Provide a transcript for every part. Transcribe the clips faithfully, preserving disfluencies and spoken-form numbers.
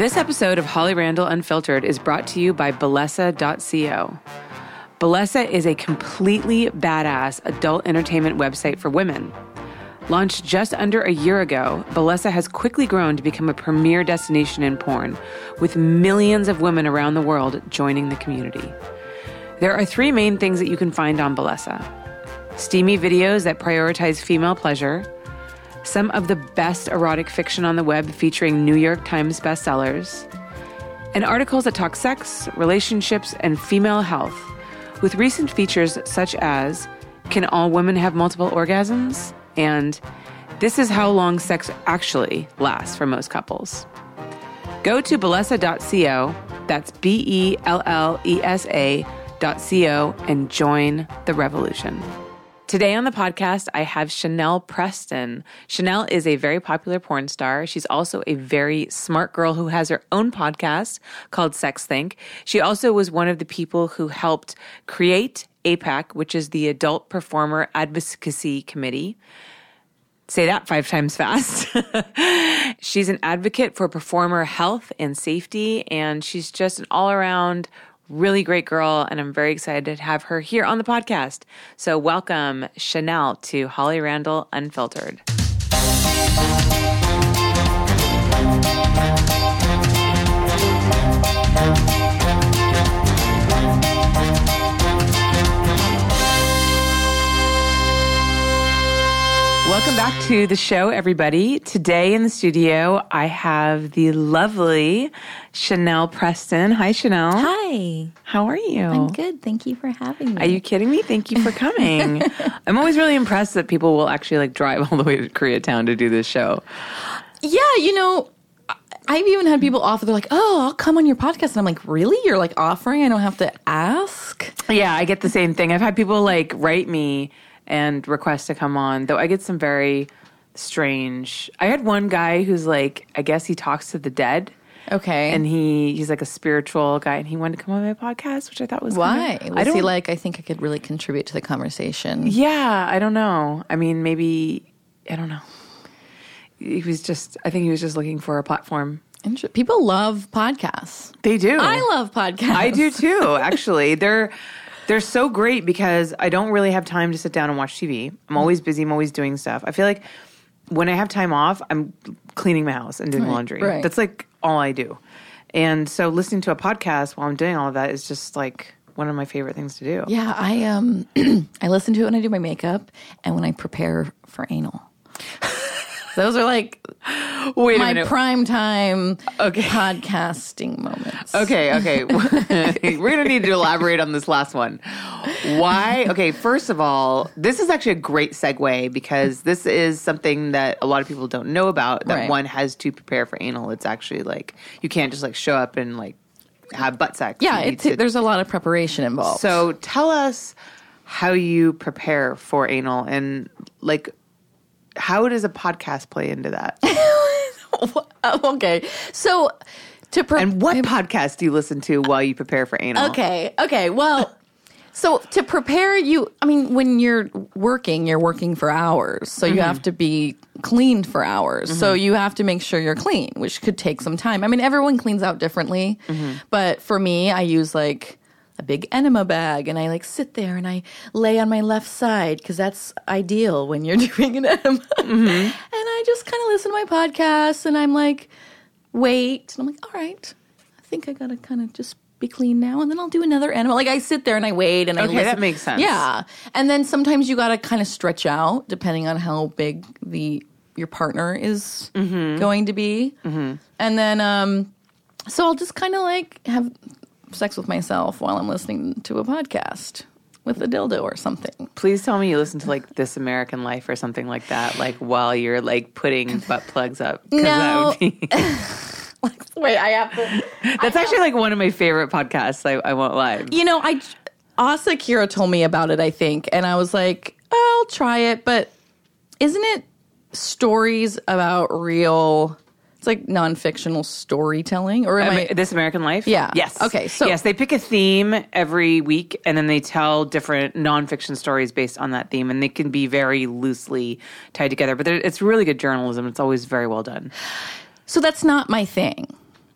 This episode of Holly Randall Unfiltered is brought to you by Bellesa dot co. Bellesa is a completely badass adult entertainment website for women. Launched just under a year ago, Bellesa has quickly grown to become a premier destination in porn, with millions of women around the world joining the community. There are three main things that you can find on Bellesa. Steamy videos that prioritize female pleasure, some of the best erotic fiction on the web featuring New York Times bestsellers, and articles that talk sex, relationships, and female health, with recent features such as, Can All Women Have Multiple Orgasms? And this is how long sex actually lasts for most couples. Go to Bellesa dot co, that's B E L L E S A dot co, and join the revolution. Today on the podcast, I have Chanel Preston. Chanel is a very popular porn star. She's also a very smart girl who has her own podcast called Sex Think. She also was one of the people who helped create APAC, which is the Adult Performer Advocacy Committee. Say that five times fast. She's an advocate for performer health and safety, and she's just an all-around really great girl, and I'm very excited to have her here on the podcast. So welcome, Chanel, to Holly Randall Unfiltered. Welcome back to the show, everybody. Today in the studio, I have the lovely Chanel Preston. Hi, Chanel. Hi. How are you? I'm good. Thank you for having me. Are you kidding me? Thank you for coming. I'm always really impressed that people will actually like drive all the way to Koreatown to do this show. Yeah, you know, I've even had people offer, they're like, oh, I'll come on your podcast. And I'm like, really? You're like offering? I don't have to ask? Yeah, I get the same thing. I've had people like write me and request to come on, though I get some very strange. I had one guy who's like, I guess he talks to the dead. Okay. And he he's like a spiritual guy, and he wanted to come on my podcast, which I thought was why? Kind of, was I he like, I think I could really contribute to the conversation? Yeah, I don't know. I mean, maybe, I don't know. He was just, I think he was just looking for a platform. People love podcasts. They do. I love podcasts. I do too, actually. They're... They're so great because I don't really have time to sit down and watch T V. I'm always busy. I'm always doing stuff. I feel like when I have time off, I'm cleaning my house and doing right, laundry. Right. That's like all I do. And so listening to a podcast while I'm doing all of that is just like one of my favorite things to do. Yeah, I um, I listen to it when I do my makeup and when I prepare for anal. Those are like Wait my prime time okay. podcasting moments. Okay, okay. We're going to need to elaborate on this last one. Why? Okay, first of all, this is actually a great segue because this is something that a lot of people don't know about, that right. one has to prepare for anal. It's actually like you can't just like show up and like have butt sex. Yeah, it's, to, there's a lot of preparation involved. So tell us how you prepare for anal and like – how does a podcast play into that? Okay. So to pre- And what podcast do you listen to while you prepare for anal? Okay. Okay. Well, so to prepare you, I mean, when you're working, you're working for hours. So mm-hmm. you have to be cleaned for hours. Mm-hmm. So you have to make sure you're clean, which could take some time. I mean, everyone cleans out differently. Mm-hmm. But for me, I use like a big enema bag, and I like sit there and I lay on my left side because that's ideal when you're doing an enema. Mm-hmm. And I just kind of listen to my podcast, and I'm like, wait. And I'm like, all right, I think I got to kind of just be clean now, and then I'll do another enema. Like I sit there and I wait and I okay, listen. That makes sense. Yeah. And then sometimes you got to kind of stretch out depending on how big the your partner is mm-hmm. going to be. Mm-hmm. And then, um, so I'll just kind of like have sex with myself while I'm listening to a podcast with a dildo or something. Please tell me you listen to like This American Life or something like that, like while you're like putting butt plugs up. No. That would be... Wait, I have to. That's I actually have... like one of my favorite podcasts. I, I won't lie. You know, I Asa Kira told me about it, I think, and I was like, I'll try it, but isn't it stories about real? It's like non-fictional storytelling, or am um, I, This American Life? Yeah. Yes. Okay. So yes, they pick a theme every week, and then they tell different non-fiction stories based on that theme, and they can be very loosely tied together. But it's really good journalism. It's always very well done. So that's not my thing.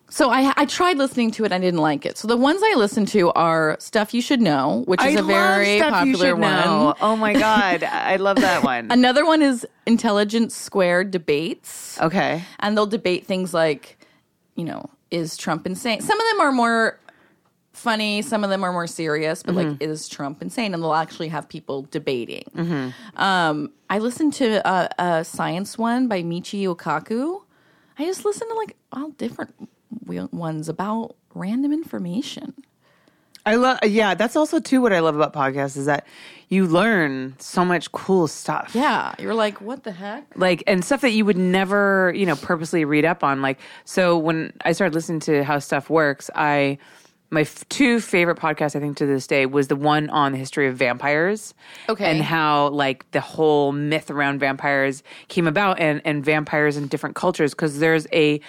So I, I tried listening to it. I didn't like it. So the ones I listened to are Stuff You Should Know, which is I a very popular one. Know. Oh, my God. I love that one. Another one is Intelligence Squared Debates. Okay. And they'll debate things like, you know, is Trump insane? Some of them are more funny. Some of them are more serious. But, mm-hmm. like, is Trump insane? And they'll actually have people debating. Mm-hmm. Um, I listened to uh, a science one by Michio Kaku. I just listened to, like, all different ones about random information. I love, yeah, that's also too what I love about podcasts is that you learn so much cool stuff. Yeah, you're like, what the heck? Like, and stuff that you would never, you know, purposely read up on. Like, so when I started listening to How Stuff Works, I, my f- two favorite podcasts, I think, to this day was the one on the history of vampires. Okay. And how, like, the whole myth around vampires came about and, and vampires in different cultures, because there's a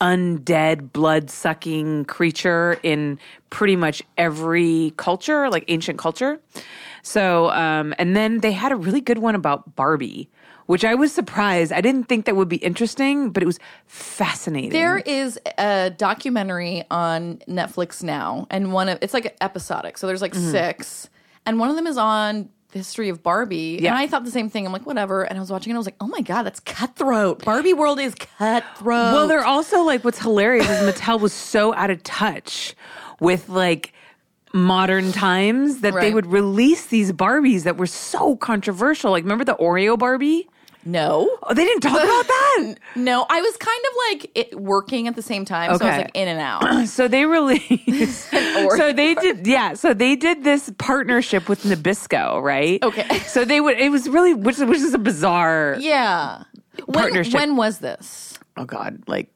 undead, blood-sucking creature in pretty much every culture, like ancient culture. So, um, and then they had a really good one about Barbie, which I was surprised. I didn't think that would be interesting, but it was fascinating. There is a documentary on Netflix now, and one of it's like episodic. So there's like mm-hmm. six, and one of them is on history of Barbie. Yeah. And I thought the same thing. I'm like, whatever. And I was watching it. I was like, oh, my God, that's cutthroat. Barbie World is cutthroat. Well, they're also like, what's hilarious is Mattel was so out of touch with like modern times that right. they would release these Barbies that were so controversial. Like, remember the Oreo Barbie? No. Oh, they didn't talk about that? No. I was kind of like it working at the same time. Okay. So I was like in and out. So they released. so they did, yeah. So they did this partnership with Nabisco, right? Okay. So they would, it was really, which, which is a bizarre yeah. partnership. When, when was this? Oh, God. Like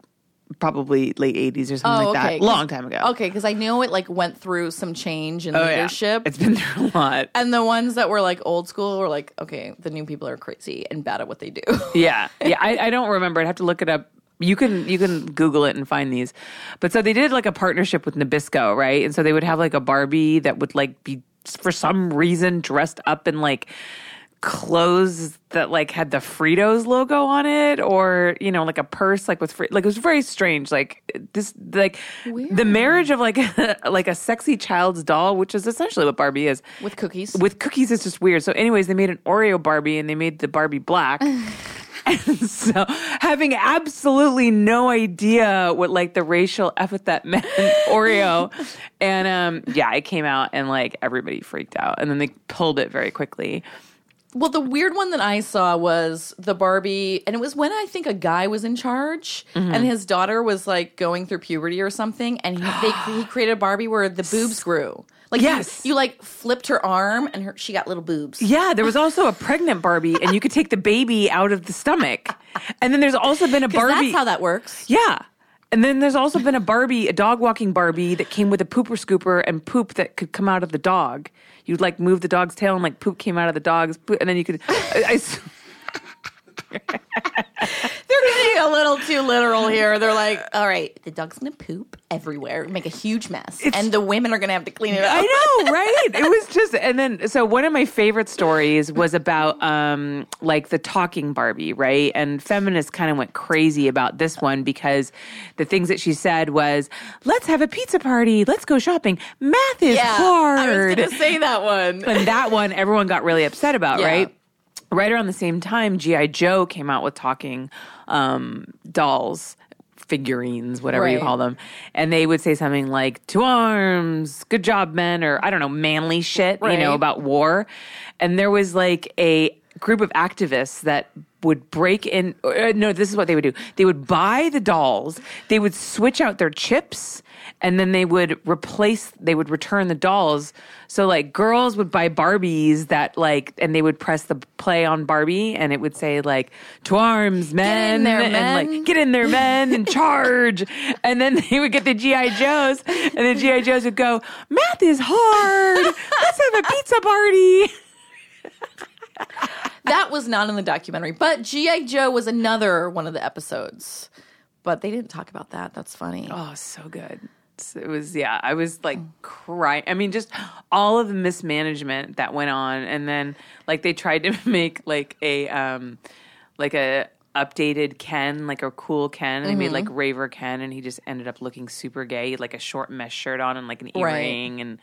probably late eighties or something oh, like okay. that. Long time ago. Okay. Because I know it like went through some change in oh, leadership. Yeah. It's been through a lot. And the ones that were like old school were like, okay, the new people are crazy and bad at what they do. yeah. Yeah. I, I don't remember. I'd have to look it up. You can you can Google it and find these. But so they did like a partnership with Nabisco, right? And so they would have like a Barbie that would like be for some reason dressed up in like clothes that like had the Fritos logo on it, or you know, like a purse like with Fritos. Like it was very strange. Like this, like weird. The marriage of like like a sexy child's doll, which is essentially what Barbie is, with cookies. With cookies, it's just weird. So, anyways, they made an Oreo Barbie and they made the Barbie black. And so, having absolutely no idea what like the racial epithet meant, Oreo, and um, yeah, it came out and like everybody freaked out, and then they pulled it very quickly. Well, the weird one that I saw was the Barbie, and it was when I think a guy was in charge, mm-hmm. and his daughter was like going through puberty or something, and he they, he created a Barbie where the boobs grew. Like yes. you, you like flipped her arm, and her, she got little boobs. Yeah, there was also a pregnant Barbie, and you could take the baby out of the stomach, and then there's also been a Barbie. That's how that works. Yeah. And then there's also been a Barbie, a dog-walking Barbie that came with a pooper scooper and poop that could come out of the dog. You'd, like, move the dog's tail and, like, poop came out of the dog's poop. And then you could... I, I, they're getting a little too literal here. They're like, all right, the dog's going to poop everywhere, make a huge mess. It's, and the women are going to have to clean it up. I know, right? It was just... And then, so one of my favorite stories was about, um, like, the talking Barbie, right? And feminists kind of went crazy about this one because the things that she said was, let's have a pizza party. Let's go shopping. Math is yeah, hard. I was going to say that one. And that one everyone got really upset about, yeah. right? Right around the same time, G I. Joe came out with talking um, dolls, figurines, whatever right. you call them. And they would say something like, two arms, good job, men, or I don't know, manly shit, right. you know, about war. And there was like a group of activists that would break in. Or, no, this is what they would do. They would buy the dolls. They would switch out their chips. And then they would replace, they would return the dolls. So, like, girls would buy Barbies that, like, and they would press the play on Barbie, and it would say, like, to arms, men. Get in there, and, men. Like, get in there, men, and charge. And then they would get the G I. Joes, and the G I. Joes would go, math is hard. Let's have a pizza party. That was not in the documentary, but G I. Joe was another one of the episodes. But they didn't talk about that. That's funny. Oh, so good. It was, yeah, I was like crying. I mean, just all of the mismanagement that went on. And then, like, they tried to make like a, um, like a, updated Ken, like a cool Ken. And mm-hmm. they made like Raver Ken, and he just ended up looking super gay. He had like a short mesh shirt on and like an earring. Right. And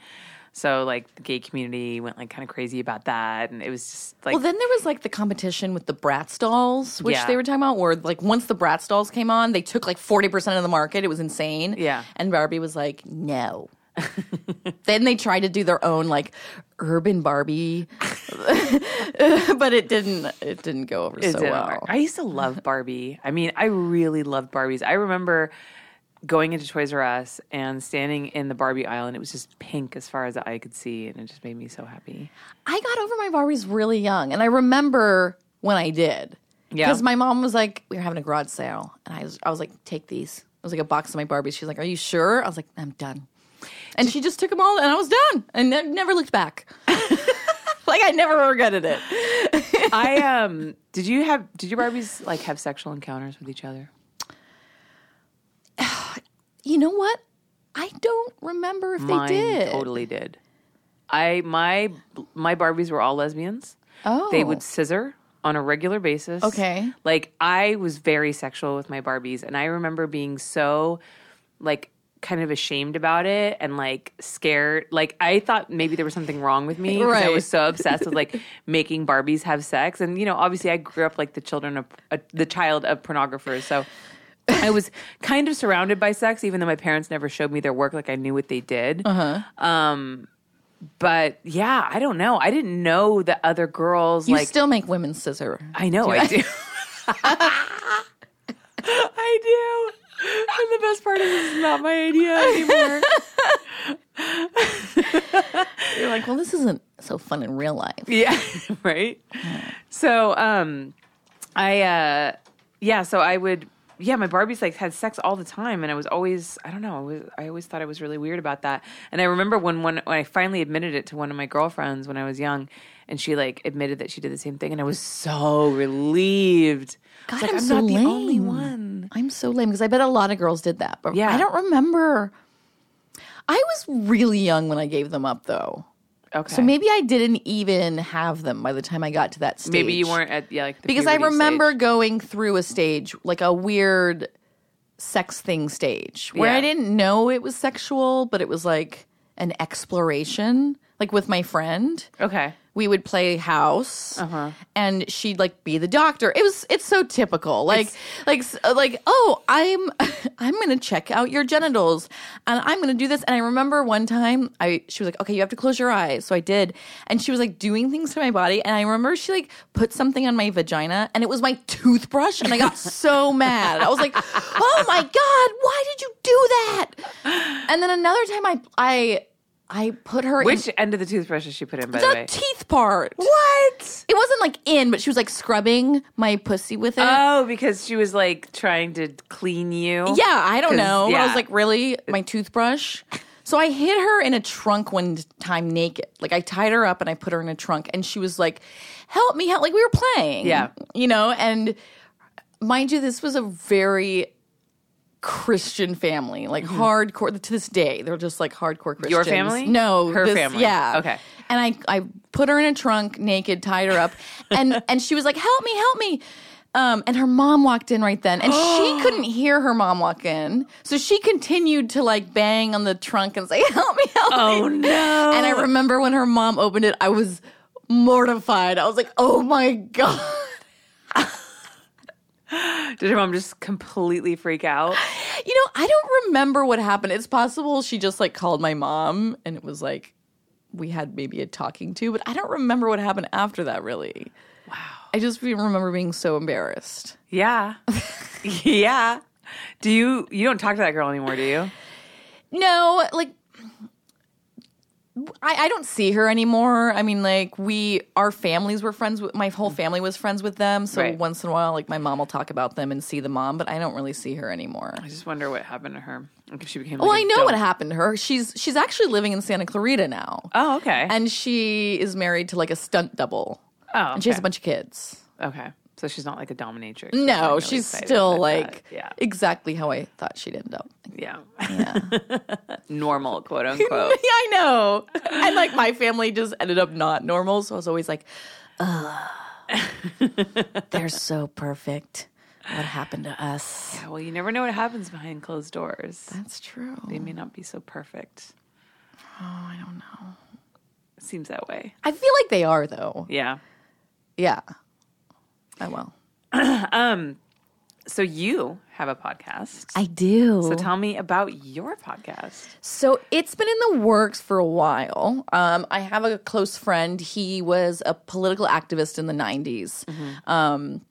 so like the gay community went like kind of crazy about that. And it was just like. Well, then there was like the competition with the Bratz dolls, which yeah. they were talking about. Or like once the Bratz dolls came on, they took like forty percent of the market. It was insane. Yeah. And Barbie was like, no. Then they tried to do their own like urban Barbie, but it didn't. It didn't go over it so well. Work. I used to love Barbie. I mean, I really loved Barbies. I remember going into Toys R Us and standing in the Barbie aisle, and it was just pink as far as the eye could see, and it just made me so happy. I got over my Barbies really young, and I remember when I did. Yeah, because my mom was like, we were having a garage sale, and I was, I was like, take these. It was like a box of my Barbies. She's like, are you sure? I was like, I'm done. And she just took them all, and I was done. And I never looked back. Like, I never regretted it. I, um, did you have, did your Barbies, like, have sexual encounters with each other? You know what? I don't remember if Mine they did. totally did. I, my, my Barbies were all lesbians. Oh. They would scissor on a regular basis. Okay. Like, I was very sexual with my Barbies, and I remember being so, like, kind of ashamed about it and like scared. Like I thought maybe there was something wrong with me because right. I was so obsessed with like making Barbies have sex. And you know, obviously, I grew up like the children of uh, the child of pornographers, so I was kind of surrounded by sex, even though my parents never showed me their work. Like I knew what they did. Uh huh. Um, but yeah, I don't know. I didn't know that other girls. You like, still make women scissor. I know. Do I, I do. I do. And the best part is it's not my idea anymore. You're like, well, this isn't so fun in real life. Yeah, right? Yeah. So, um, I, uh, yeah, so I would, yeah, my Barbies, like, had sex all the time. And I was always, I don't know, I, was, I always thought I was really weird about that. And I remember when, when, when I finally admitted it to one of my girlfriends when I was young, and she, like, admitted that she did the same thing. And I was so relieved. God, like, I'm, I'm so not lame. the only one. I'm so lame because I bet a lot of girls did that. But yeah. I don't remember. I was really young when I gave them up, though. Okay. So maybe I didn't even have them by the time I got to that stage. Maybe you weren't at, yeah, like the Because I remember stage. going through a stage, like a weird sex thing stage, where yeah. I didn't know it was sexual, but it was like an exploration, like with my friend. Okay. We would play house, uh-huh. and she'd like be the doctor. It was it's so typical, like it's, like like oh, I'm I'm gonna check out your genitals, and I'm gonna do this. And I remember one time, I she was like, okay, you have to close your eyes. So I did, and she was like doing things to my body, and I remember she like put something on my vagina, and it was my toothbrush, and I got so mad. I was like, oh my god, why did you do that? And then another time, I I. I put her Which in. Which end of the toothbrush did she put in, by the, the way? The teeth part. What? It wasn't like in, but she was like scrubbing my pussy with it. Oh, because she was like trying to clean you? Yeah, I don't know. Yeah. I was like, really? My toothbrush? So I hid her in a trunk one time naked. Like I tied her up and I put her in a trunk and she was like, help me, help. Like we were playing. Yeah. You know, and mind you, this was a very Christian family, like mm-hmm. hardcore. To this day, they're just like hardcore Christians. Your family? No. Her this, family? Yeah. Okay. And I, I put her in a trunk, naked, tied her up, and, and she was like, help me, help me. Um, and her mom walked in right then, and she couldn't hear her mom walk in, so she continued to like bang on the trunk and say, help me, help oh, me. Oh, no. And I remember when her mom opened it, I was mortified. I was like, oh, my God. Did her mom just completely freak out? You know, I don't remember what happened. It's possible she just, like, called my mom and it was, like, we had maybe a talking to. But I don't remember what happened after that, really. Wow. I just remember being so embarrassed. Yeah. Yeah. Do you – you don't talk to that girl anymore, do you? No. Like, I, I don't see her anymore. I mean, like, we – our families were friends with – my whole family was friends with them. So right. once in a while, like, my mom will talk about them and see the mom. But I don't really see her anymore. I just wonder what happened to her. Like, if she became like, well, I know dope. what happened to her. She's she's actually living in Santa Clarita now. Oh, okay. And she is married to, like, a stunt double. Oh, okay. And she has a bunch of kids. Okay. So she's not, like, a dominatrix. No, really she's still, like, yeah. exactly how I thought she'd end up. Yeah. Yeah. Normal, quote unquote. Yeah, I know. And, like, my family just ended up not normal. So I was always like, ugh, they're so perfect. what happened to us. Yeah, well, you never know what happens behind closed doors. That's true. They may not be so perfect. Oh, I don't know. It seems that way. I feel like they are, though. Yeah. Yeah. I will. um, so you have a podcast. I do. So tell me about your podcast. So it's been in the works for a while. Um, I have a close friend. He was a political activist in the nineties. Mm-hmm. Um,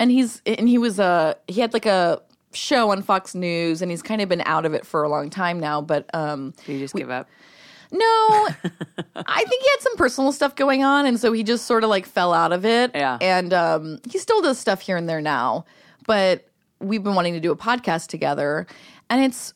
and he's and he was a he had like a show on Fox News, and he's kind of been out of it for a long time now. But um, did you just we, give up? No, I think he had some personal stuff going on, and so he just sort of like fell out of it. Yeah, and um, he still does stuff here and there now, but we've been wanting to do a podcast together, and it's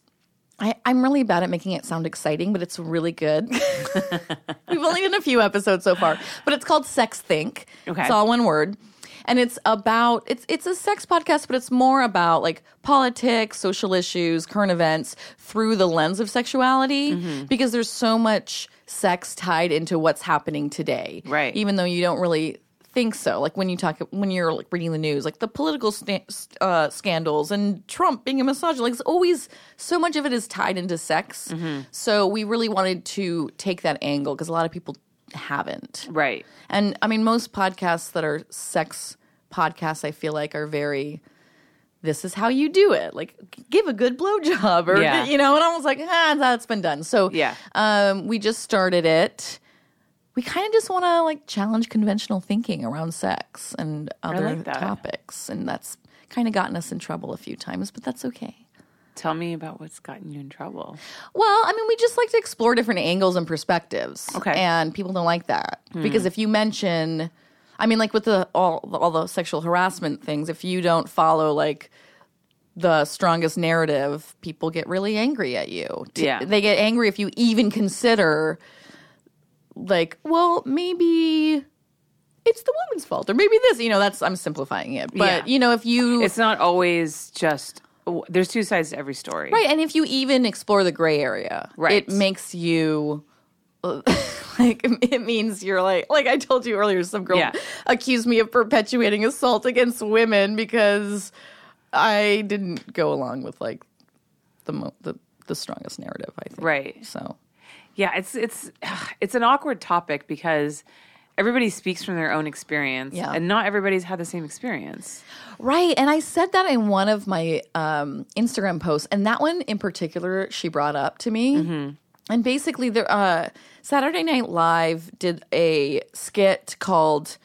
I, I'm really bad at making it sound exciting, but it's really good. We've only done a few episodes so far, but it's called Sex Think. Okay, it's all one word, and it's about it's it's a sex podcast, but it's more about like politics, social issues, current events through the lens of sexuality, mm-hmm. because there's so much sex tied into what's happening today. Right. Even though you don't really think so. Like when you talk, when you're like reading the news, like the political st- uh, scandals and Trump being a misogynist, like it's always so much of it is tied into sex. Mm-hmm. So we really wanted to take that angle because a lot of people haven't. Right. And I mean, most podcasts that are sex podcasts, I feel like are very. This is how you do it. Like, give a good blowjob or, yeah. you know, and I was like, ah, that's been done. So yeah. um, we just started it. We kind of just want to, like, challenge conventional thinking around sex and other like topics. And that's kind of gotten us in trouble a few times, but that's okay. Tell me about what's gotten you in trouble. Well, I mean, we just like to explore different angles and perspectives. Okay. And people don't like that. Hmm. Because if you mention... I mean, like with the all all the sexual harassment things, if you don't follow like the strongest narrative, people get really angry at you. Yeah. They get angry if you even consider like, well, maybe it's the woman's fault or maybe this, you know, that's I'm simplifying it. But, yeah. you know, if you it's not always just there's two sides to every story. Right, and if you even explore the gray area, right. it makes you like it means you're like like I told you earlier some girl yeah. accused me of perpetuating assault against women because I didn't go along with like the mo- the, the strongest narrative I think right so yeah it's it's it's an awkward topic because everybody speaks from their own experience yeah. and not everybody's had the same experience right and I said that in one of my um, Instagram posts and that one in particular she brought up to me mm-hmm. And basically, there, uh, Saturday Night Live did a skit called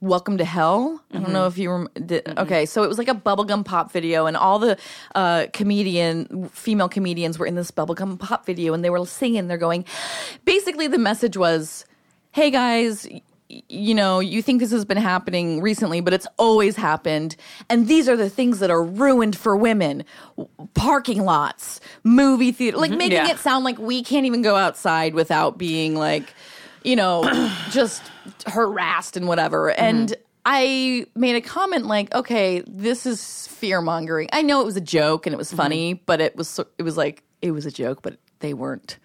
Welcome to Hell. Mm-hmm. I don't know if you rem- did. Mm-hmm. Okay, so it was like a bubblegum pop video, and all the uh, comedian, female comedians were in this bubblegum pop video, and they were singing. They're going, basically, the message was, hey, guys, y- you know, you think this has been happening recently, but it's always happened. And these are the things that are ruined for women. Parking lots, movie theater, like making yeah. it sound like we can't even go outside without being like, you know, just harassed and whatever. Mm-hmm. And I made a comment like, okay, this is fear mongering. I know it was a joke and it was mm-hmm. funny, but it was it was like it was a joke, but they weren't.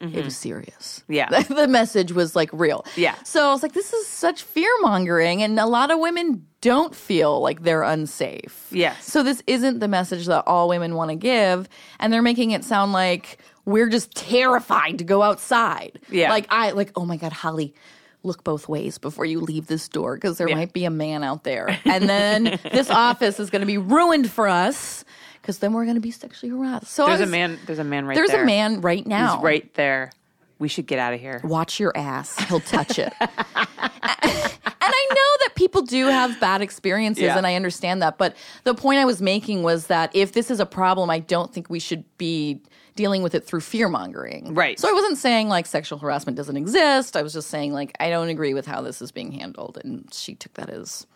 Mm-hmm. It was serious. Yeah. The, the message was like real. Yeah. So I was like, this is such fear mongering. And a lot of women don't feel like they're unsafe. Yeah. So this isn't the message that all women want to give. And they're making it sound like we're just terrified to go outside. Yeah. Like, I, like, oh my God, Holly, look both ways before you leave this door because there yeah. might be a man out there. And then this office is going to be ruined for us. Because then we're going to be sexually harassed. So there's was, a man. There's a man right there's there. There's a man right now. He's right there. We should get out of here. Watch your ass. He'll touch it. And I know that people do have bad experiences, yeah. and I understand that. But the point I was making was that if this is a problem, I don't think we should be dealing with it through fear-mongering. Right. So I wasn't saying, like, sexual harassment doesn't exist. I was just saying, like, I don't agree with how this is being handled. And she took that as...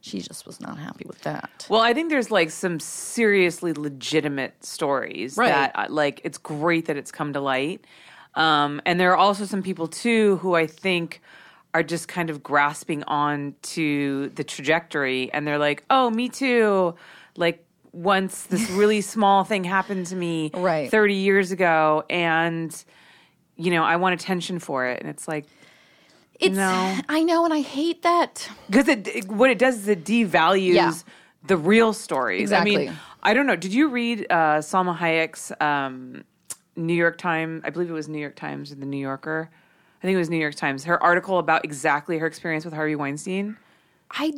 She just was not happy with that. Well, I think there's, like, some seriously legitimate stories right. that, like, it's great that it's come to light. Um, and there are also some people, too, who I think are just kind of grasping on to the trajectory. And they're like, oh, me too. Like, once this really small thing happened to me right. thirty years ago. And, you know, I want attention for it. And it's like... It's, no. I know, and I hate that. Because it, it, what it does is it devalues yeah. the real stories. Exactly. I mean, I don't know. Did you read uh, Salma Hayek's um, New York Times? I believe it was New York Times or The New Yorker. I think it was New York Times. Her article about exactly her experience with Harvey Weinstein. I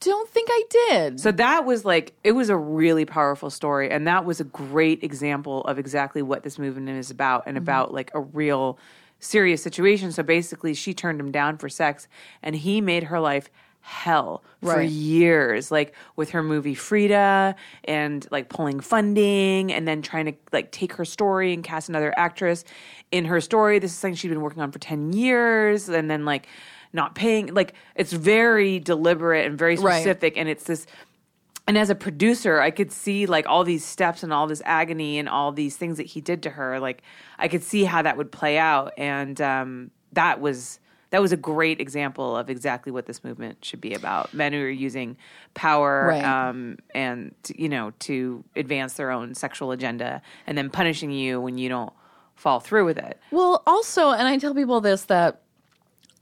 don't think I did. So that was like, it was a really powerful story. And that was a great example of exactly what this movement is about and mm-hmm. about like a real serious situation. So basically she turned him down for sex and he made her life hell right. for years, like with her movie Frida and like pulling funding and then trying to like take her story and cast another actress in her story. This is something she'd been working on for ten years and then like not paying. Like it's very deliberate and very specific right. and it's this – and as a producer, I could see like all these steps and all this agony and all these things that he did to her. Like I could see how that would play out and um, that was – That was a great example of exactly what this movement should be about. Men who are using power right. um, and, you know, to advance their own sexual agenda and then punishing you when you don't fall through with it. Well, also, and I tell people this, that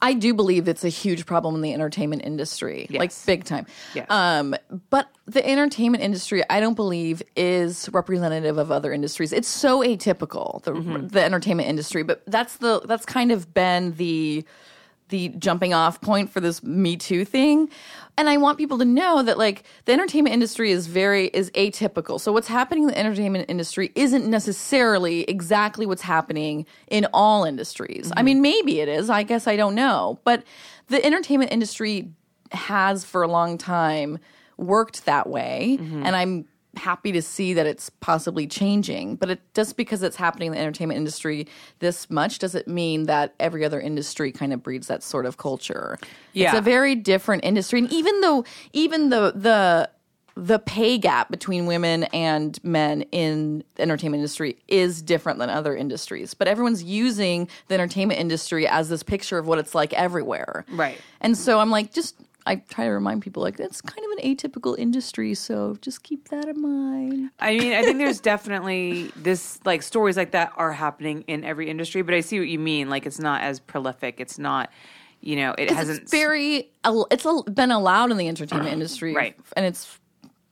I do believe it's a huge problem in the entertainment industry, yes. like big time. Yes. Um, but the entertainment industry, I don't believe, is representative of other industries. It's so atypical, the, mm-hmm. the entertainment industry, but that's the that's kind of been the... the jumping off point for this Me Too thing. And I want people to know that like the entertainment industry is very is atypical. So what's happening in the entertainment industry isn't necessarily exactly what's happening in all industries. Mm-hmm. I mean, maybe it is. I guess I don't know. But the entertainment industry has for a long time worked that way. Mm-hmm. And I'm happy to see that it's possibly changing, but it just because it's happening in the entertainment industry this much doesn't mean that every other industry kind of breeds that sort of culture. Yeah. It's a very different industry, and even though even the the the pay gap between women and men in the entertainment industry is different than other industries, but everyone's using the entertainment industry as this picture of what it's like everywhere. Right. And so I'm like, just I try to remind people, like, that's kind of an atypical industry, so just keep that in mind. I mean, I think there's definitely this, like, stories like that are happening in every industry, but I see what you mean. Like, it's not as prolific. It's not, you know, it hasn't. It's very, it's been allowed in the entertainment industry. Right. And it's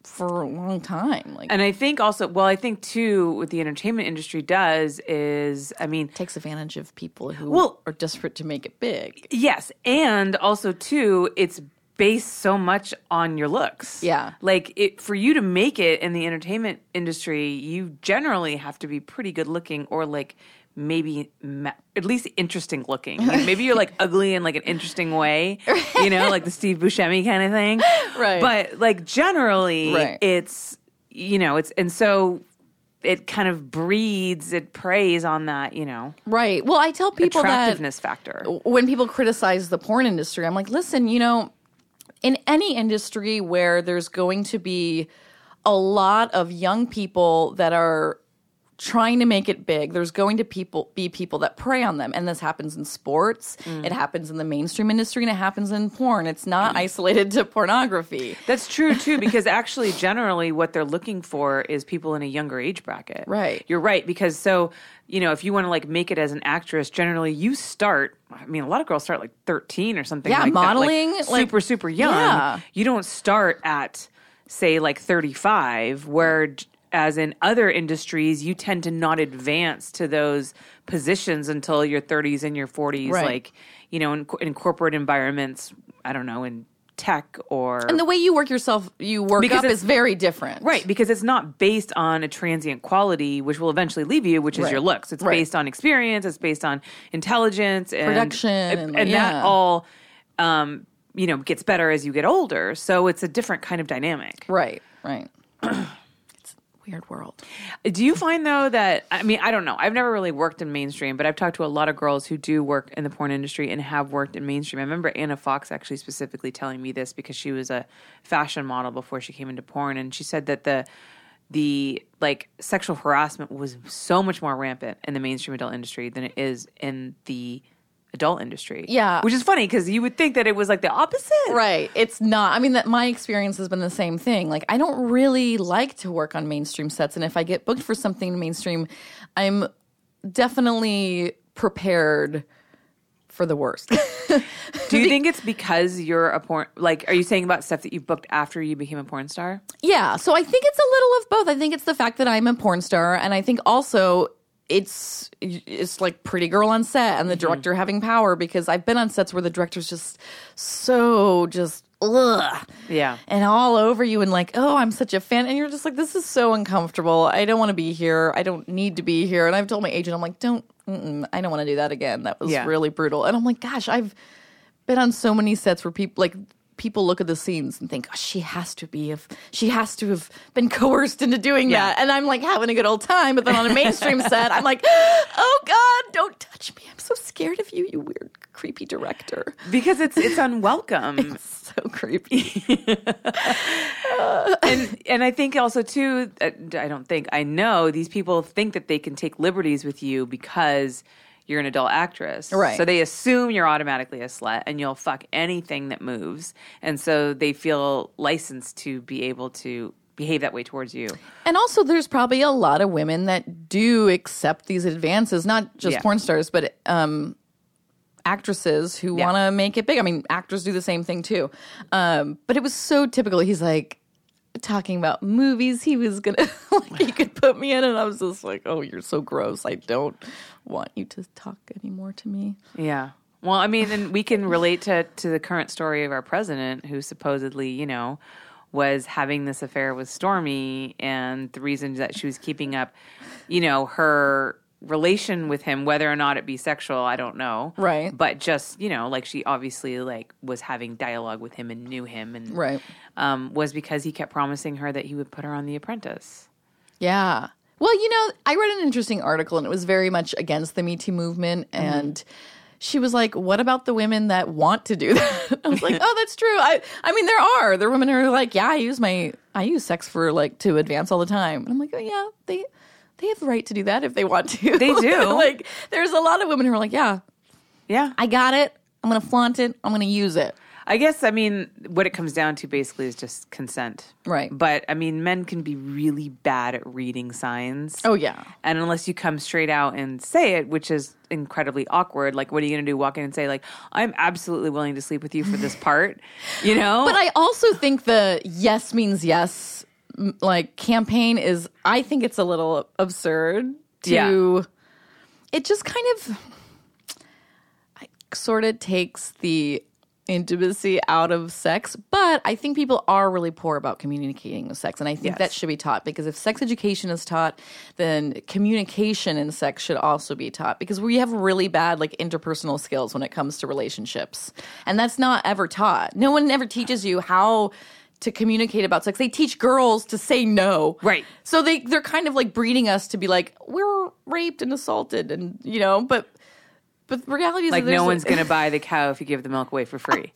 for a long time. Like, and I think also, well, I think, too, what the entertainment industry does is, I mean. Takes advantage of people who well, are desperate to make it big. Yes. And also, too, it's based so much on your looks. Yeah. Like, it for you to make it in the entertainment industry, you generally have to be pretty good looking or, like, maybe ma- at least interesting looking. Like, maybe you're, like, ugly in, like, an interesting way, you know, like the Steve Buscemi kind of thing. Right. But, like, generally, right. it's, you know, it's – and so – it kind of breeds, it preys on that, you know. Right. Well, I tell people attractiveness that factor. When people criticize the porn industry, I'm like, listen, you know, in any industry where there's going to be a lot of young people that are trying to make it big, there's going to people be people that prey on them. And this happens in sports. Mm. It happens in the mainstream industry, and it happens in porn. It's not mm. isolated to pornography. That's true, too, because actually generally what they're looking for is people in a younger age bracket. Right. You're right, because so, you know, if you want to, like, make it as an actress, generally you start – I mean, a lot of girls start, like, thirteen or something yeah, like modeling, that. Like, like, super, super young. Yeah. You don't start at, say, like, thirty-five where – as in other industries, you tend to not advance to those positions until your thirties and your forties. Right. Like, you know, in, in corporate environments, I don't know, in tech or... And the way you work yourself, you work up is very different. Right, because it's not based on a transient quality, which will eventually leave you, which is right. your looks. It's right. based on experience. It's based on intelligence. And, production. And, and yeah. that all, um, you know, gets better as you get older. So it's a different kind of dynamic. Right, right. Weird world. Do you find, though, that, I mean, I don't know. I've never really worked in mainstream, but I've talked to a lot of girls who do work in the porn industry and have worked in mainstream. I remember Anna Fox actually specifically telling me this because she was a fashion model before she came into porn. And she said that the, the like, sexual harassment was so much more rampant in the mainstream adult industry than it is in the adult industry. Yeah. Which is funny because you would think that it was like the opposite. Right. It's not. I mean, that my experience has been the same thing. Like, I don't really like to work on mainstream sets. And if I get booked for something mainstream, I'm definitely prepared for the worst. Do you think it's because you're a porn – like, are you saying about stuff that you booked after you became a porn star? Yeah. So I think it's a little of both. I think it's the fact that I'm a porn star, and I think also – It's it's like Pretty Girl on set and the director mm-hmm. having power, because I've been on sets where the director's just so just ugh. Yeah. And all over you and like, oh, I'm such a fan. And you're just like, this is so uncomfortable. I don't want to be here. I don't need to be here. And I've told my agent, I'm like, don't, mm-mm, I don't want to do that again. That was yeah. really brutal. And I'm like, gosh, I've been on so many sets where people like – people look at the scenes and think, oh, she has to be, if she has to have been coerced into doing yeah. that. And I'm like having a good old time. But then on a mainstream set, I'm like, oh God, don't touch me. I'm so scared of you, you weird, creepy director. Because it's it's unwelcome. It's so creepy. uh, and and I think also too, I don't think, I know these people think that they can take liberties with you because you're an adult actress. Right. So they assume you're automatically a slut and you'll fuck anything that moves. And so they feel licensed to be able to behave that way towards you. And also there's probably a lot of women that do accept these advances, not just yeah. porn stars, but um, actresses who yeah. want to make it big. I mean, actors do the same thing too. Um, but it was so typical. He's like, talking about movies he was gonna like he could put me in, and I was just like, oh, you're so gross, I don't want you to talk anymore to me. Yeah, well, I mean, and we can relate to to the current story of our president, who supposedly, you know, was having this affair with Stormy, and the reason that she was keeping up, you know, her relation with him, whether or not it be sexual, I don't know. Right. But just, you know, like she obviously like was having dialogue with him and knew him, and right. um, was because he kept promising her that he would put her on The Apprentice. Yeah. Well, you know, I read an interesting article, and it was very much against the Me Too movement, mm-hmm. and she was like, what about the women that want to do that? I was like, oh, that's true. I I mean, there are. There are women who are like, yeah, I use my, I use sex for like to advance all the time. And I'm like, oh yeah, they... they have the right to do that if they want to. They do. Like, there's a lot of women who are like, yeah. Yeah. I got it. I'm going to flaunt it. I'm going to use it. I guess, I mean, what it comes down to basically is just consent. Right. But, I mean, men can be really bad at reading signs. Oh, yeah. And unless you come straight out and say it, which is incredibly awkward, like, what are you going to do? Walk in and say, like, I'm absolutely willing to sleep with you for this part, you know? But I also think the yes means yes like campaign is, I think it's a little absurd to, yeah. it just kind of sort of takes the intimacy out of sex, but I think people are really poor about communicating with sex, and I think yes. that should be taught, because if sex education is taught, then communication in sex should also be taught, because we have really bad like interpersonal skills when it comes to relationships, and that's not ever taught. No one ever teaches you how to communicate about sex. They teach girls to say no. Right. So they, they're kind of like breeding us to be like, we're raped and assaulted and, you know, but but the reality is like no one's going to buy the cow if you give the milk away for free.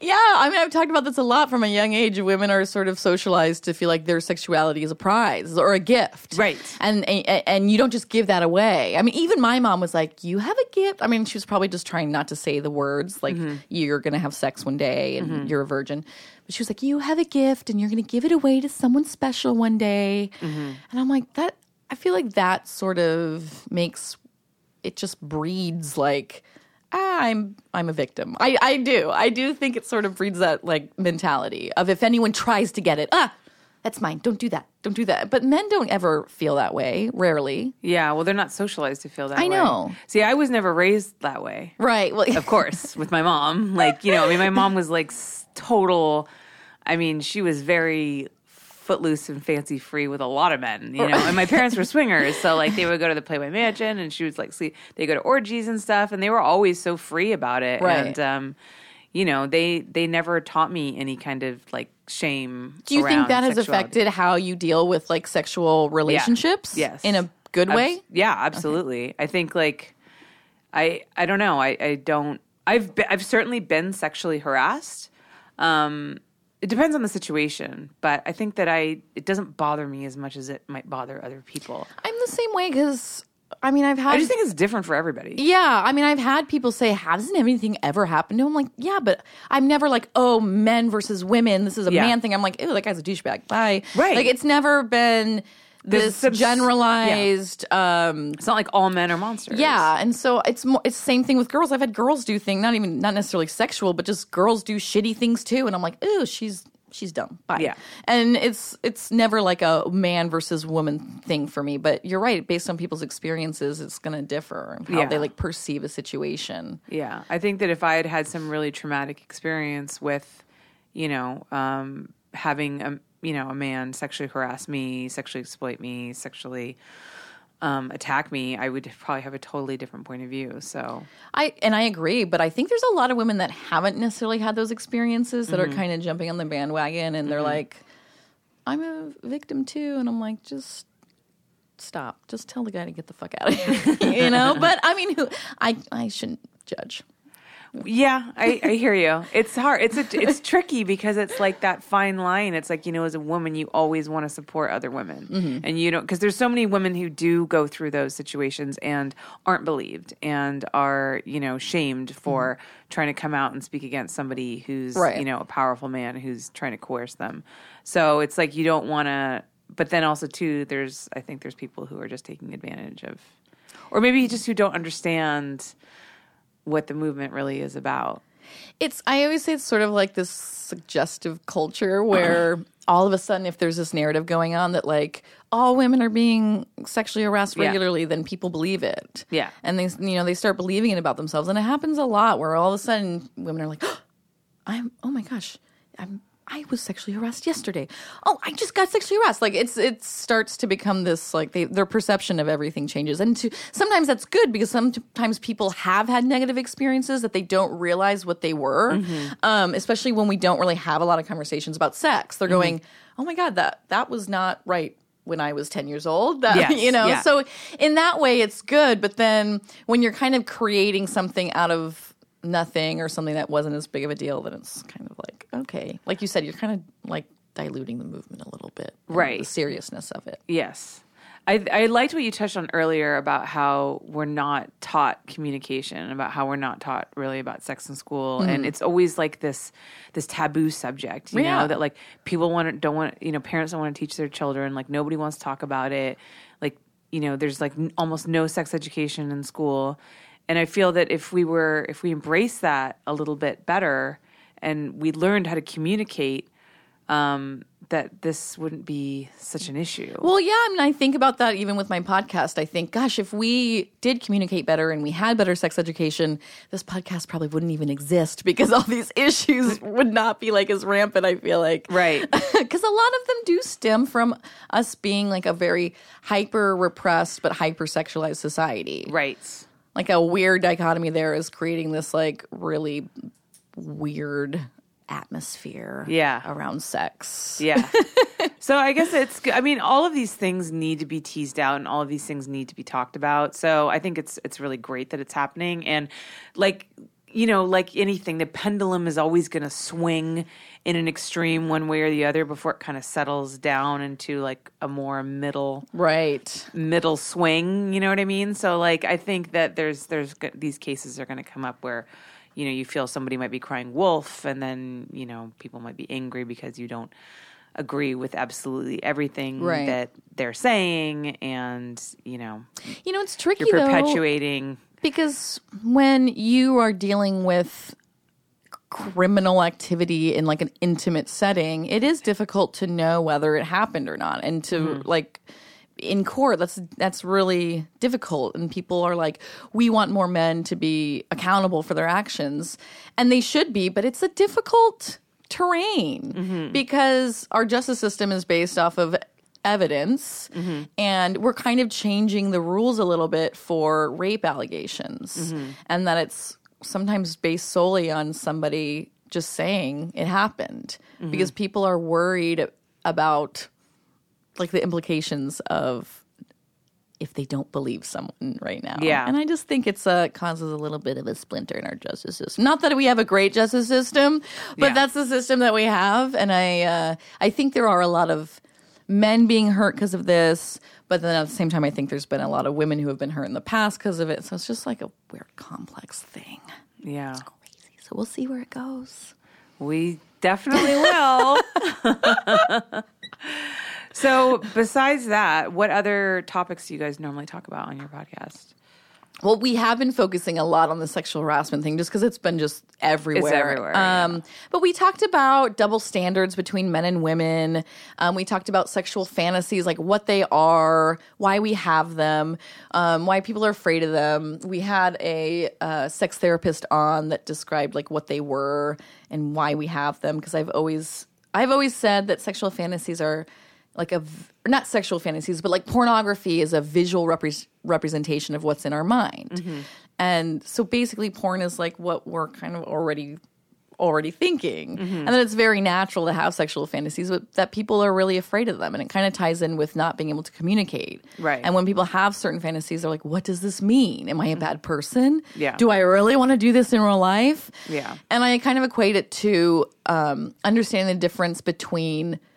Yeah. I mean, I've talked about this a lot from a young age. Women are sort of socialized to feel like their sexuality is a prize or a gift. Right. And, and, and you don't just give that away. I mean, even my mom was like, you have a gift. I mean, she was probably just trying not to say the words like mm-hmm. you're going to have sex one day and mm-hmm. you're a virgin. But she was like, you have a gift and you're going to give it away to someone special one day. Mm-hmm. And I'm like, that, I feel like that sort of makes, it just breeds like, ah, I'm, I'm a victim. I, I do. I do think it sort of breeds that like mentality of if anyone tries to get it, ah, that's mine. Don't do that. Don't do that. But men don't ever feel that way, rarely. Yeah, well, they're not socialized to feel that way. I know. Way. See, I was never raised that way. Right. Well, of course, with my mom. Like, you know, I mean, my mom was like total, I mean, she was very footloose and fancy free with a lot of men, you know. And my parents were swingers, so like they would go to the Playboy Mansion, and she was like, see, they go to orgies and stuff, and they were always so free about it. Right. And, um, you know, they, they never taught me any kind of like shame. Do you think that has sexuality. affected how you deal with like sexual relationships? Yeah. Yes. In a good Ab- way? Yeah, absolutely. Okay. I think like I I don't know. I, I don't I've been, I've certainly been sexually harassed. Um, it depends on the situation, but I think that I it doesn't bother me as much as it might bother other people. I'm the same way because I mean, I've had... I just think it's different for everybody. Yeah. I mean, I've had people say, how doesn't anything ever happen to him? I'm like, yeah, but I'm never like, oh, men versus women. This is a yeah. man thing. I'm like, ew, that guy's a douchebag. Bye. Right. Like, it's never been... this subs- generalized. Yeah. Um, it's not like all men are monsters. Yeah, and so it's mo- it's the same thing with girls. I've had girls do things, not even not necessarily sexual, but just girls do shitty things too. And I'm like, ooh, she's she's dumb. Bye. Yeah. And it's it's never like a man versus woman thing for me. But you're right. Based on people's experiences, it's going to differ how yeah. they like perceive a situation. Yeah, I think that if I had had some really traumatic experience with, you know, um, having a you know, a man sexually harass me, sexually exploit me, sexually um, attack me, I would probably have a totally different point of view. So I and I agree, but I think there's a lot of women that haven't necessarily had those experiences that mm-hmm. are kind of jumping on the bandwagon and mm-hmm. they're like, I'm a victim too. And I'm like, just stop. Just tell the guy to get the fuck out of here. You know? But I mean, who, I, I shouldn't judge. Yeah, I, I hear you. It's hard. It's a, it's tricky because it's like that fine line. It's like, you know, as a woman, you always want to support other women. Mm-hmm. And you don't, because there's so many women who do go through those situations and aren't believed and are, you know, shamed for mm-hmm. trying to come out and speak against somebody who's, right. you know, a powerful man who's trying to coerce them. So it's like you don't want to, but then also too, there's, I think there's people who are just taking advantage of, or maybe just who don't understand what the movement really is about. It's, I always say it's sort of like this suggestive culture where uh-huh. all of a sudden if there's this narrative going on that like all women are being sexually harassed regularly, yeah. then people believe it. Yeah. And they, you know, they start believing it about themselves. And it happens a lot where all of a sudden women are like, oh, I'm, oh my gosh, I'm, I was sexually harassed yesterday. Oh, I just got sexually harassed. Like it's it starts to become this like they, their perception of everything changes, and to, sometimes that's good because sometimes people have had negative experiences that they don't realize what they were. Mm-hmm. Um, especially when we don't really have a lot of conversations about sex, they're mm-hmm. going, "Oh my God, that that was not right when I was ten years old." That, yes, you know, yeah. So in that way, it's good. But then when you're kind of creating something out of nothing or something that wasn't as big of a deal, then it's kind of like, okay. Like you said, you're kind of like diluting the movement a little bit. Right. The seriousness of it. Yes. I, I liked what you touched on earlier about how we're not taught communication, about how we're not taught really about sex in school, mm-hmm. and it's always like this this taboo subject, you yeah. know, that like people want don't want you know parents don't want to teach their children, like nobody wants to talk about it, like you know there's like n- almost no sex education in school. And I feel that if we were, if we embrace that a little bit better and we learned how to communicate, um, that this wouldn't be such an issue. Well, yeah, I mean, I think about that even with my podcast. I think, gosh, if we did communicate better and we had better sex education, this podcast probably wouldn't even exist because all these issues would not be like as rampant, I feel like. Right. Because a lot of them do stem from us being like a very hyper-repressed but hyper-sexualized society. Right. Like a weird dichotomy there is creating this like really weird atmosphere yeah. around sex. Yeah. So I guess it's, I mean, all of these things need to be teased out and all of these things need to be talked about. So I think it's it's really great that it's happening. And like, you know, like anything, the pendulum is always going to swing in an extreme one way or the other before it kind of settles down into like a more middle, right, middle swing. You know what I mean? So like, I think that there's there's these cases are going to come up where, you know, you feel somebody might be crying wolf, and then you know people might be angry because you don't agree with absolutely everything right. that they're saying, and you know, you know, it's tricky. You're perpetuating. Though. Because when you are dealing with criminal activity in like an intimate setting, it is difficult to know whether it happened or not. And to mm-hmm. like in court, that's that's really difficult. And people are like, we want more men to be accountable for their actions. And they should be, but it's a difficult terrain mm-hmm. because our justice system is based off of evidence, mm-hmm. and we're kind of changing the rules a little bit for rape allegations, mm-hmm. and that it's sometimes based solely on somebody just saying it happened mm-hmm. because people are worried about like the implications of if they don't believe someone right now. Yeah. And I just think it's uh, causes a little bit of a splinter in our justice system. Not that we have a great justice system, but yeah. that's the system that we have, and I uh, I think there are a lot of men being hurt because of this, but then at the same time, I think there's been a lot of women who have been hurt in the past because of it. So it's just like a weird, complex thing. Yeah. It's crazy. So we'll see where it goes. We definitely will. So besides that, what other topics do you guys normally talk about on your podcast? Well, we have been focusing a lot on the sexual harassment thing just because it's been just everywhere. It's everywhere. Um, yeah. But we talked about double standards between men and women. Um, we talked about sexual fantasies, like what they are, why we have them, um, why people are afraid of them. We had a uh, sex therapist on that described like what they were and why we have them, because I've always I've always said that sexual fantasies are like a – not sexual fantasies, but like pornography is a visual repre- representation of what's in our mind. Mm-hmm. And so basically porn is like what we're kind of already already thinking. Mm-hmm. And then it's very natural to have sexual fantasies, but that people are really afraid of them. And it kind of ties in with not being able to communicate. Right. And when people have certain fantasies, they're like, what does this mean? Am I a bad person? Yeah. Do I really want to do this in real life? Yeah. And I kind of equate it to um, understanding the difference between –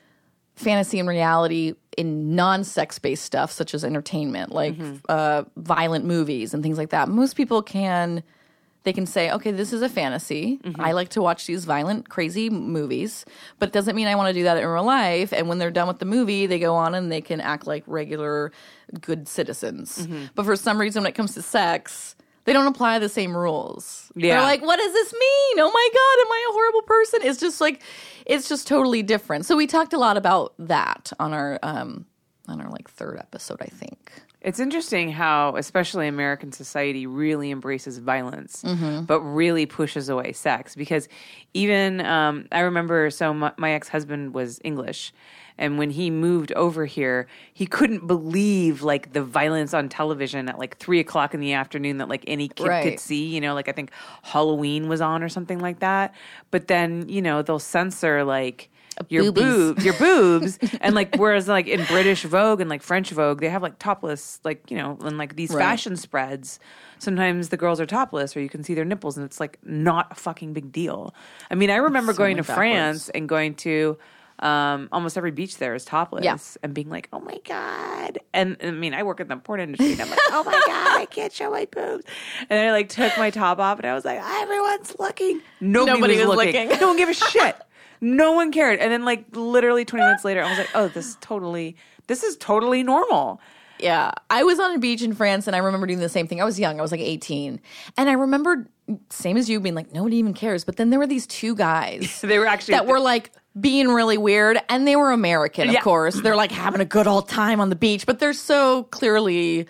fantasy and reality in non-sex-based stuff, such as entertainment, like mm-hmm. uh, violent movies and things like that. Most people can – they can say, okay, this is a fantasy. Mm-hmm. I like to watch these violent, crazy movies, but it doesn't mean I want to do that in real life. And when they're done with the movie, they go on and they can act like regular good citizens. Mm-hmm. But for some reason, when it comes to sex – they don't apply the same rules. Yeah. They're like, what does this mean? Oh, my God, am I a horrible person? It's just like – it's just totally different. So we talked a lot about that on our, um, on our like, third episode, I think. It's interesting how especially American society really embraces violence mm-hmm. but really pushes away sex, because even um, – I remember – so my, my ex-husband was English. And when he moved over here, he couldn't believe, like, the violence on television at, like, three o'clock in the afternoon that, like, any kid right. could see. You know, like, I think Halloween was on or something like that. But then, you know, they'll censor, like, your boobs, your boobs. And, like, whereas, like, in British Vogue and, like, French Vogue, they have, like, topless, like, you know, and, like, these right. fashion spreads. Sometimes the girls are topless or you can see their nipples, and it's, like, not a fucking big deal. I mean, I remember so going to backwards. France and going to... Um, almost every beach there is topless yeah. and being like, oh my God. And I mean, I work in the porn industry and I'm like, oh my God, I can't show my boobs. And I like took my top off and I was like, everyone's looking. Nobody, Nobody was, was looking. looking. No one gave a shit. No one cared. And then like literally twenty minutes later, I was like, oh, this is totally, this is totally normal. Yeah. I was on a beach in France and I remember doing the same thing. I was young. I was like eighteen. And I remember, same as you, being like, nobody even cares. But then there were these two guys they were actually that th- were like, being really weird, and they were American, of yeah. course. They're like having a good old time on the beach, but they're so clearly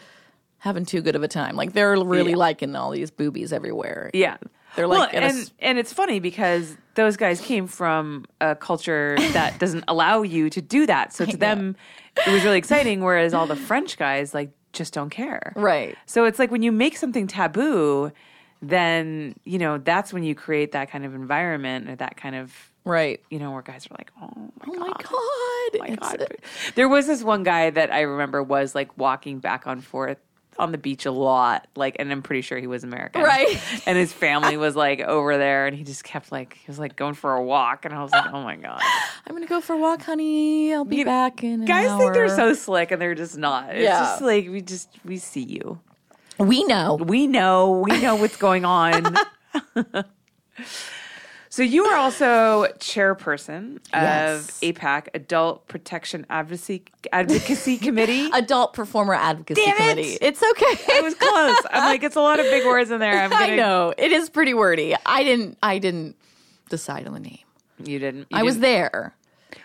having too good of a time. Like they're really yeah. liking all these boobies everywhere. Yeah. They're like, well, and, a... and it's funny because those guys came from a culture that doesn't allow you to do that. So to them, it was really exciting, whereas all the French guys like just don't care. Right. So it's like when you make something taboo, then, you know, that's when you create that kind of environment or that kind of right. You know, where guys are like, oh, my oh God. Oh, my God. My God. There was this one guy that I remember was, like, walking back and forth on the beach a lot. Like, and I'm pretty sure he was American. Right. And his family was, like, over there. And he just kept, like, he was, like, going for a walk. And I was like, oh, my God. I'm going to go for a walk, honey. I'll be you back in an Guys hour. Think they're so slick, and they're just not. It's yeah. just, like, we just, we see you. We know. We know. We know what's going on. So you are also chairperson of yes. A PAC, Adult Protection Advocacy, Advocacy Committee. Adult Performer Advocacy Damn it. Committee. It's okay. I was close. I'm like, it's a lot of big words in there. I'm gonna... I know. It is pretty wordy. I didn't I didn't decide on the name. You didn't? You I didn't. was there.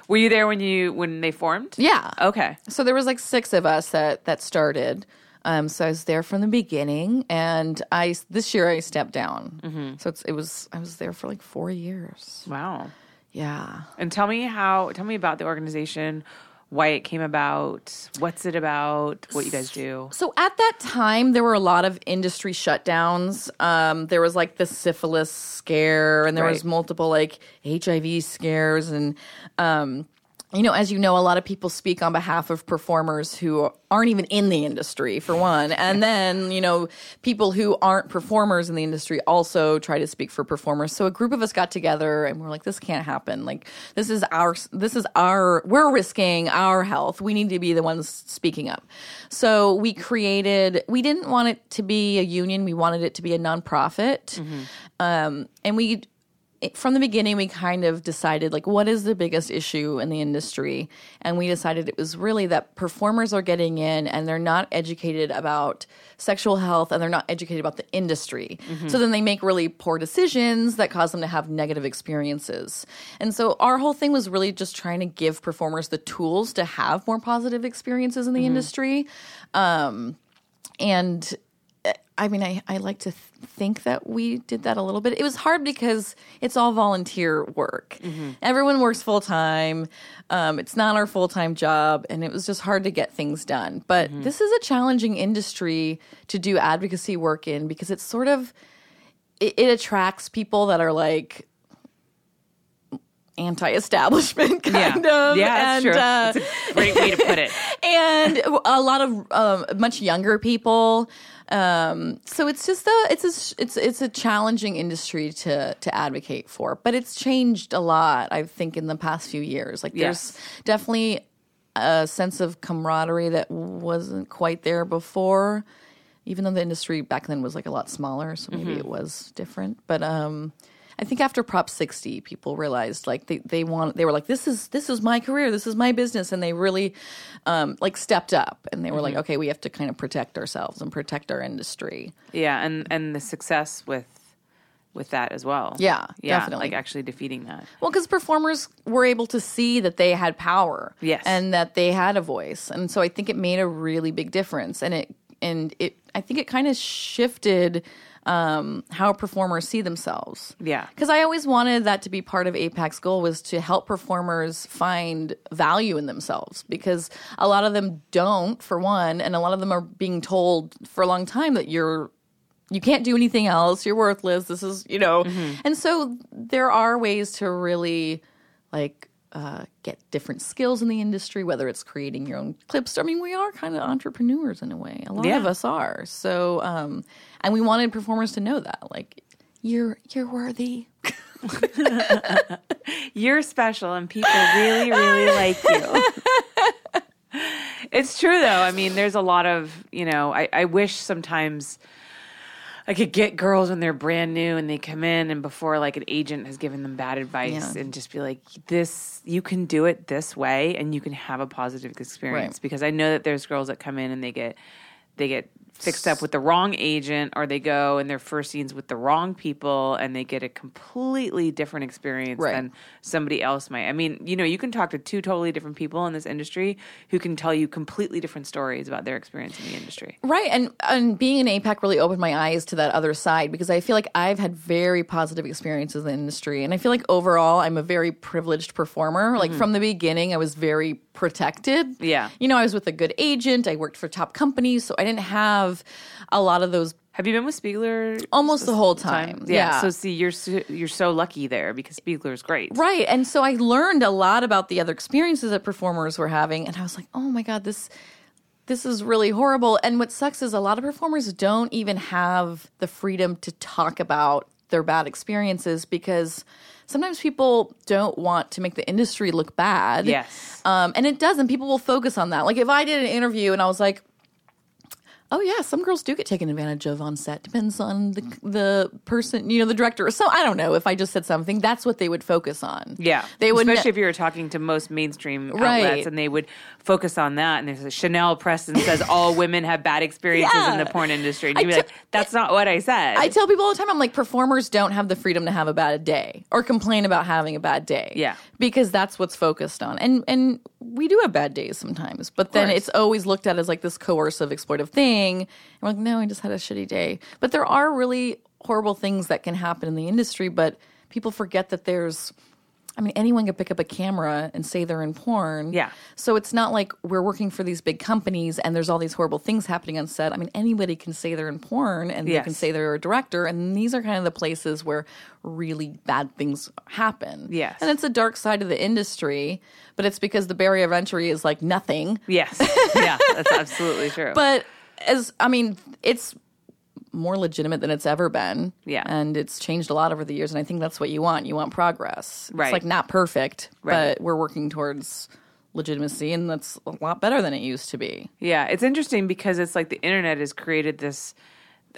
Were you there when you when they formed? Yeah. Okay. So there was like six of us that, that started. Um, so I was there from the beginning, and I this year I stepped down. Mm-hmm. So it's, it was I was there for like four years. Wow, yeah. And tell me how tell me about the organization, why it came about, what's it about, what you guys do. So at that time, there were a lot of industry shutdowns. Um, there was like the syphilis scare, and there right. was multiple like H I V scares, and um, you know, as you know, a lot of people speak on behalf of performers who aren't even in the industry, for one. And then, you know, people who aren't performers in the industry also try to speak for performers. So a group of us got together and we're like, this can't happen. Like, this is our, this is our, we're risking our health. We need to be the ones speaking up. So we created, we didn't want it to be a union. We wanted it to be a nonprofit. Mm-hmm. Um, and we from the beginning, we kind of decided, like, what is the biggest issue in the industry? And we decided it was really that performers are getting in and they're not educated about sexual health and they're not educated about the industry. Mm-hmm. So then they make really poor decisions that cause them to have negative experiences. And so our whole thing was really just trying to give performers the tools to have more positive experiences in the mm-hmm. industry. Um, and I mean, I, I like to th- think that we did that a little bit. It was hard because it's all volunteer work. Mm-hmm. Everyone works full-time. Um, it's not our full-time job, and it was just hard to get things done. But mm-hmm. this is a challenging industry to do advocacy work in because it's sort of it, – it attracts people that are like – anti-establishment kind yeah. of. Yeah, that's and, true. Uh, that's a great way to put it. And a lot of um, much younger people. Um, so it's just a it's a, it's it's a challenging industry to to advocate for, but it's changed a lot, I think, in the past few years. Like there's yes. definitely a sense of camaraderie that wasn't quite there before, even though the industry back then was like a lot smaller, so maybe mm-hmm. it was different. But um I think after Prop sixty, people realized like they, they want they were like this is this is my career, this is my business, and they really um, like stepped up and they were mm-hmm. like, okay, we have to kind of protect ourselves and protect our industry. Yeah, and, and the success with with that as well. Yeah, yeah, definitely. Like actually defeating that. Well, because performers were able to see that they had power, yes, and that they had a voice, and so I think it made a really big difference, and it and it I think it kind of shifted. Um, how performers see themselves. Yeah. Because I always wanted that to be part of APAC's goal was to help performers find value in themselves because a lot of them don't, for one, and a lot of them are being told for a long time that you're, you can't do anything else, you're worthless, this is, you know. Mm-hmm. And so there are ways to really, like, Uh, get different skills in the industry, whether it's creating your own clips. I mean, we are kind of entrepreneurs in a way. A lot yeah. of us are. So, um, and we wanted performers to know that, like, you're you're worthy, you're special, and people really, really like you. It's true, though. I mean, there's a lot of, you know. I, I wish sometimes I could get girls when they're brand new and they come in and before like an agent has given them bad advice yeah. and just be like, this, you can do it this way and you can have a positive experience right. because I know that there's girls that come in and they get, they get fixed up with the wrong agent or they go in their first scenes with the wrong people and they get a completely different experience right. than somebody else might. I mean, you know, you can talk to two totally different people in this industry who can tell you completely different stories about their experience in the industry. Right. And and being in APAC really opened my eyes to that other side because I feel like I've had very positive experiences in the industry. And I feel like overall I'm a very privileged performer. Like mm-hmm. from the beginning I was very protected. Yeah. You know, I was with a good agent. I worked for top companies, so I didn't have a lot of those. Have you been with Spiegler almost the whole time? time? Yeah. yeah. So see, you're so, you're so lucky there because Spiegler is great, right? And so I learned a lot about the other experiences that performers were having, and I was like, oh my god, this this is really horrible. And what sucks is a lot of performers don't even have the freedom to talk about their bad experiences because sometimes people don't want to make the industry look bad. Yes, um, and it doesn't. People will focus on that. Like if I did an interview and I was like, oh yeah, some girls do get taken advantage of on set. Depends on the the person, you know, the director. So I don't know if I just said something. That's what they would focus on. Yeah, they would, especially if you were talking to most mainstream right. outlets, and they would focus on that. And there's a Chanel Preston says all women have bad experiences yeah. in the porn industry. And you'd be t- like, that's not what I said. I tell people all the time, I'm like, performers don't have the freedom to have a bad day or complain about having a bad day. Yeah, because that's what's focused on. And and we do have bad days sometimes, but then it's always looked at as like this coercive, exploitive thing. And we're like, no, I just had a shitty day. But there are really horrible things that can happen in the industry, but people forget that there's, I mean, anyone can pick up a camera and say they're in porn. Yeah. So it's not like we're working for these big companies and there's all these horrible things happening on set. I mean, anybody can say they're in porn and yes. they can say they're a director. And these are kind of the places where really bad things happen. Yes. And it's a dark side of the industry, but it's because the barrier of entry is like nothing. Yes. Yeah, that's absolutely true. But As I mean, it's more legitimate than it's ever been. Yeah. And it's changed a lot over the years. And I think that's what you want. You want progress. Right. It's like not perfect, right. but we're working towards legitimacy. And that's a lot better than it used to be. Yeah. It's interesting because it's like the internet has created this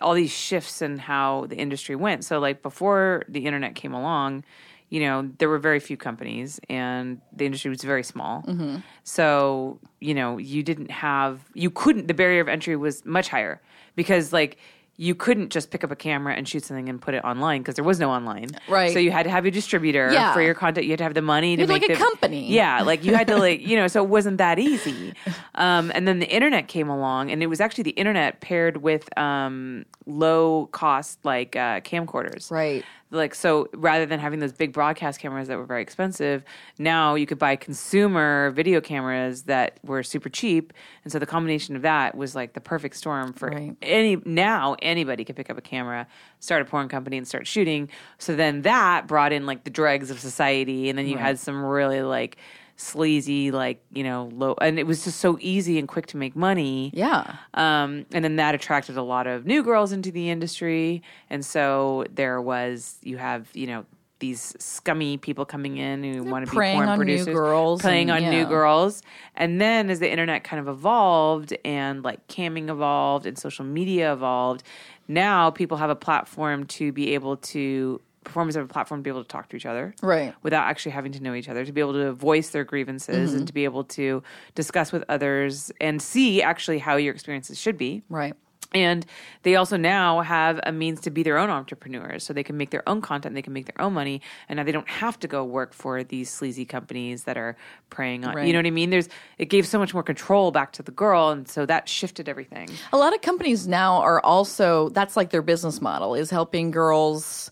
all these shifts in how the industry went. So like before the internet came along, you know, there were very few companies and the industry was very small. Mm-hmm. So, you know, you didn't have, you couldn't, the barrier of entry was much higher because like you couldn't just pick up a camera and shoot something and put it online because there was no online. Right. So you had to have a distributor yeah. for your content. You had to have the money to You'd make like a the, company. Yeah. Like you had to like, you know, so it wasn't that easy. Um, and then the internet came along and it was actually the internet paired with um, low cost like uh, camcorders. Right. Like, so rather than having those big broadcast cameras that were very expensive, now you could buy consumer video cameras that were super cheap. And so the combination of that was like the perfect storm for right. any, now anybody could pick up a camera, start a porn company and start shooting. So then that brought in like the dregs of society. And then you right. had some really like sleazy, like, you know, low, and it was just so easy and quick to make money. Yeah. Um, and then that attracted a lot of new girls into the industry. And so there was, you have, you know, these scummy people coming in who want to be porn producers. New girls playing and, on yeah. new girls. And then as the internet kind of evolved and like camming evolved and social media evolved, now people have a platform to be able to performers have a platform to be able to talk to each other right. without actually having to know each other, to be able to voice their grievances mm-hmm. and to be able to discuss with others and see actually how your experiences should be. Right. And they also now have a means to be their own entrepreneurs, so they can make their own content, they can make their own money, and now they don't have to go work for these sleazy companies that are preying on, right. you know what I mean? There's it gave so much more control back to the girl, and so that shifted everything. A lot of companies now are also, that's like their business model, is helping girls...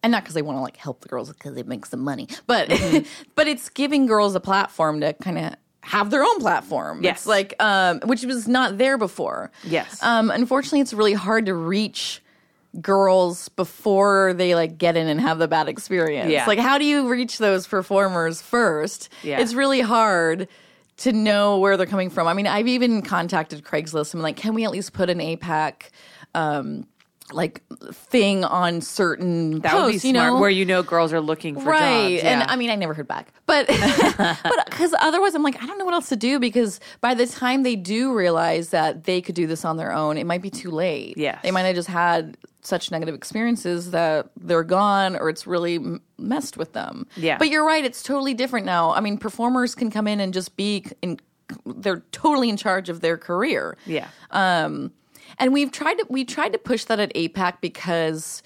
And not because they want to, like, help the girls because it makes them money. But mm-hmm. but it's giving girls a platform to kind of have their own platform. Yes. It's like, um, which was not there before. Yes. Um, unfortunately, it's really hard to reach girls before they, like, get in and have the bad experience. Yeah. Like, how do you reach those performers first? Yeah. It's really hard to know where they're coming from. I mean, I've even contacted Craigslist. I'm like, can we at least put an APAC um like thing on certain that posts, would be smart, you know? Where you know girls are looking for right. jobs. Right, yeah. And I mean, I never heard back. But because otherwise I'm like, I don't know what else to do because by the time they do realize that they could do this on their own, it might be too late. Yeah, they might have just had such negative experiences that they're gone or it's really m- messed with them. Yeah. But you're right, it's totally different now. I mean, performers can come in and just be, in, they're totally in charge of their career. Yeah. Um. And we've tried to we tried to push that at APAC because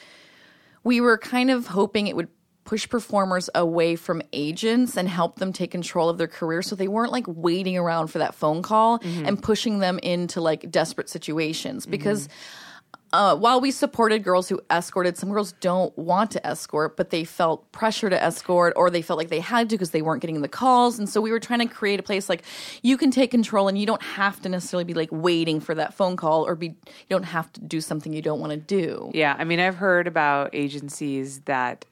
we were kind of hoping it would push performers away from agents and help them take control of their career so they weren't like waiting around for that phone call mm-hmm. and pushing them into like desperate situations because mm-hmm. uh, while we supported girls who escorted, some girls don't want to escort, but they felt pressure to escort or they felt like they had to because they weren't getting the calls. And so we were trying to create a place like you can take control and you don't have to necessarily be like waiting for that phone call or be you don't have to do something you don't want to do. Yeah. I mean, I've heard about agencies that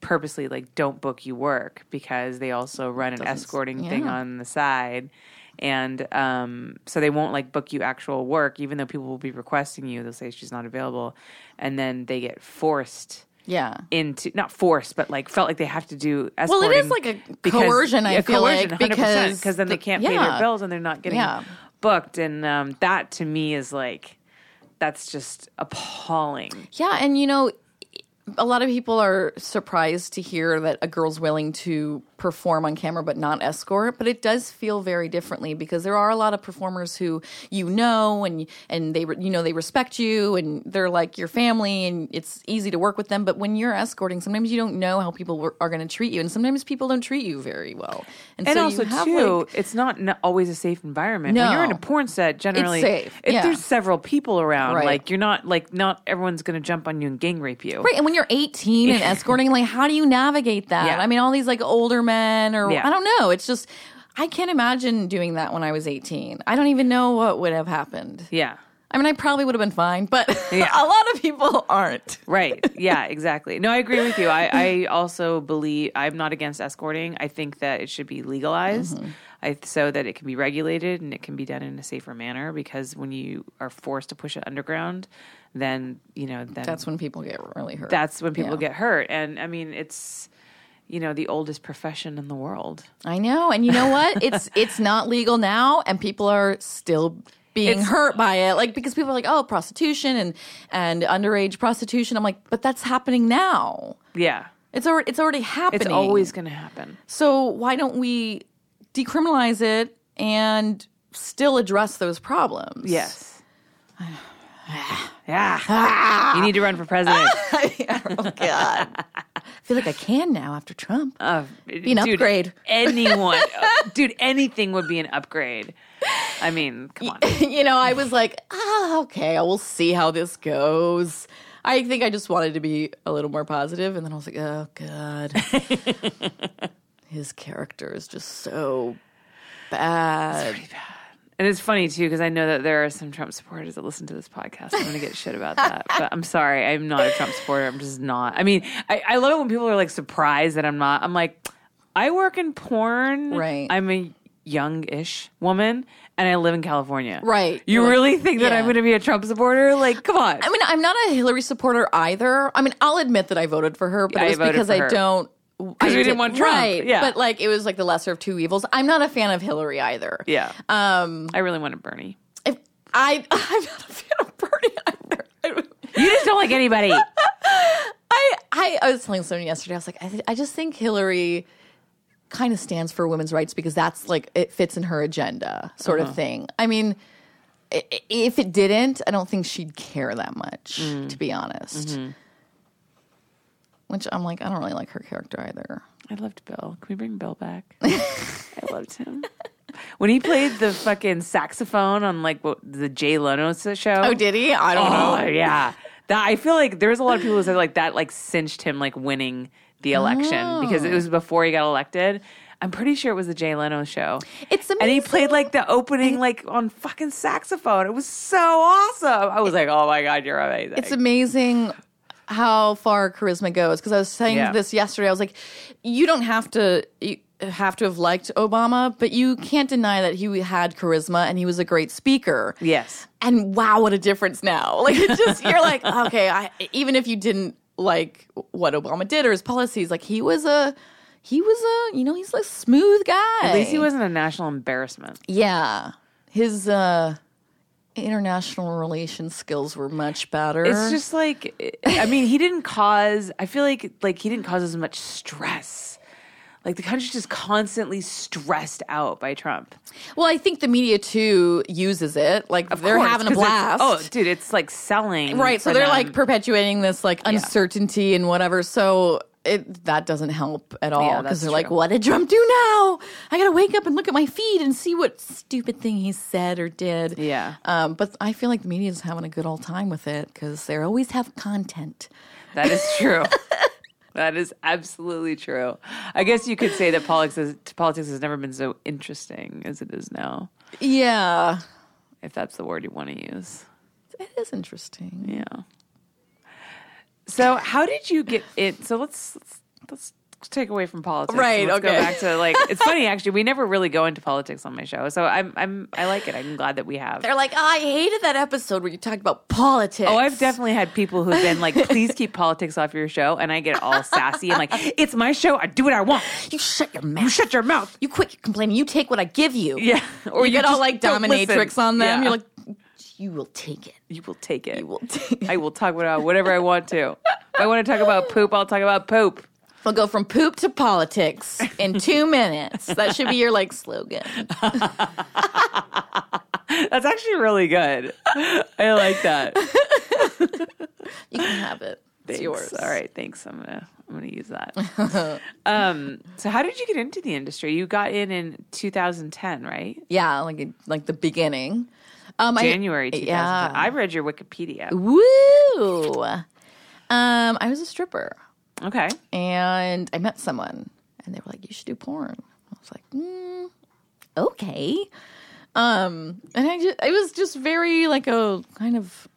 purposely like don't book you work because they also run an escorting yeah. thing on the side. And um, so they won't like book you actual work, even though people will be requesting you. They'll say she's not available. And then they get forced yeah. into – not forced, but like felt like they have to do escorting. Well, it is like a coercion, because, I yeah, feel coercion, like. Because because then the, they can't yeah. pay their bills and they're not getting yeah. booked. And um, that to me is like – that's just appalling. Yeah, and you know – a lot of people are surprised to hear that a girl's willing to perform on camera but not escort, but it does feel very differently because there are a lot of performers who you know and and they you know they respect you and they're like your family and it's easy to work with them. But when you're escorting, sometimes you don't know how people are going to treat you, and sometimes people don't treat you very well. And, and so also you have too, like, it's not always a safe environment. No, when you're in a porn set, generally it's safe. If yeah. there's several people around, right. like you're not like not everyone's going to jump on you and gang rape you. Right, and when you're eighteen and escorting, like, how do you navigate that? Yeah. I mean, all these, like, older men or yeah. – I don't know. It's just – I can't imagine doing that when I was eighteen. I don't even know what would have happened. Yeah. I mean, I probably would have been fine, but yeah. a lot of people aren't. Right. Yeah, exactly. No, I agree with you. I, I also believe – I'm not against escorting. I think that it should be legalized mm-hmm. I, so that it can be regulated and it can be done in a safer manner, because when you are forced to push it underground – then, you know, then that's when people get really hurt. That's when people yeah. get hurt. And I mean, it's, you know, the oldest profession in the world. I know. And you know what? It's, it's not legal now, and people are still being it's, hurt by it. Like, because people are like, oh, prostitution and, and underage prostitution. I'm like, but that's happening now. Yeah. It's already, it's already happening. It's always going to happen. So why don't we decriminalize it and still address those problems? Yes. Yeah. You need to run for president. Oh, God. I feel like I can now after Trump. Uh, be an dude, upgrade. Anyone. Dude, anything would be an upgrade. I mean, come on. You know, I was like, ah, okay, I will see how this goes. I think I just wanted to be a little more positive, and then I was like, oh, God. His character is just so bad. It's pretty bad. And it's funny, too, because I know that there are some Trump supporters that listen to this podcast. I'm going to get shit about that. But I'm sorry. I'm not a Trump supporter. I'm just not. I mean, I, I love it when people are, like, surprised that I'm not. I'm like, I work in porn. Right. I'm a young-ish woman, and I live in California. Right. You You're really like, think that yeah. I'm going to be a Trump supporter? Like, come on. I mean, I'm not a Hillary supporter either. I mean, I'll admit that I voted for her, but yeah, it was because I her. don't. Because we did, didn't want Trump. Right. Yeah. But, like, it was, like, the lesser of two evils. I'm not a fan of Hillary either. Yeah. Um, I really wanted Bernie. If I, I'm not a fan of Bernie either. You just don't like anybody. I, I I was telling someone yesterday, I was like, I, th- I just think Hillary kind of stands for women's rights because that's, like, it fits in her agenda sort uh-huh. of thing. I mean, if it didn't, I don't think she'd care that much, mm. to be honest. Mm-hmm. Which I'm like, I don't really like her character either. I loved Bill. Can we bring Bill back? I loved him. When he played the fucking saxophone on, like, what, the Jay Leno show. Oh, did he? I don't oh, know. Yeah. That, I feel like there was a lot of people who said, like, that, like, cinched him, like, winning the election. Oh. Because it was before he got elected. I'm pretty sure it was the Jay Leno show. It's amazing. And he played, like, the opening, like, on fucking saxophone. It was so awesome. I was like, oh, my God, you're amazing. It's amazing how far charisma goes. Because I was saying yeah. this yesterday. I was like, you don't have to you have to have liked Obama, but you can't deny that he had charisma and he was a great speaker. Yes. And wow, what a difference now. Like, it just, you're like, okay, I, even if you didn't like what Obama did or his policies, like, he was a, he was a, you know, he's a smooth guy. At least he wasn't a national embarrassment. Yeah. His, uh... international relations skills were much better. It's just like, I mean, he didn't cause, I feel like, like he didn't cause as much stress. Like, the country's just constantly stressed out by Trump. Well, I think the media, too, uses it. Like, of they're course, having a blast. Oh, dude, it's like selling. Right, so they're them. like perpetuating this like uncertainty yeah. and whatever. So it, that doesn't help at all, because yeah, they're true. like, what did Trump do now? I gotta wake up and look at my feed and see what stupid thing he said or did. Yeah. Um, but I feel like the media's having a good old time with it, because they always have content. That is true. That is absolutely true. I guess you could say that politics has, politics has never been so interesting as it is now. Yeah. If that's the word you want to use. It is interesting. Yeah. So how did you get it? So let's let's, let's take away from politics. Right. Let's okay. go back to, like, it's funny, actually. We never really go into politics on my show, so I'm I'm I like it. I'm glad that we have. They're like, oh, I hated that episode where you talked about politics. Oh, I've definitely had people who've been like, please keep politics off your show, and I get all sassy and like, it's my show. I do what I want. You shut your mouth. You shut your mouth. You quit complaining. You take what I give you. Yeah. Or you, you get all like dominatrix on them. Yeah. You're like, you will take it. You will take it. You will take it. I will talk about whatever I want to. If I want to talk about poop, I'll talk about poop. We'll go from poop to politics in two minutes. That should be your, like, slogan. That's actually really good. I like that. You can have it. It's thanks. Yours. All right, thanks. I'm gonna I'm gonna use that. um, so how did you get into the industry? You got in in two thousand ten, right? Yeah, like like the beginning. Um, January two thousand ten. Yeah. I read your Wikipedia. Woo! Um, I was a stripper. Okay. And I met someone, and they were like, you should do porn. I was like, mm, okay. Um, and I just, it was just very, like, a kind of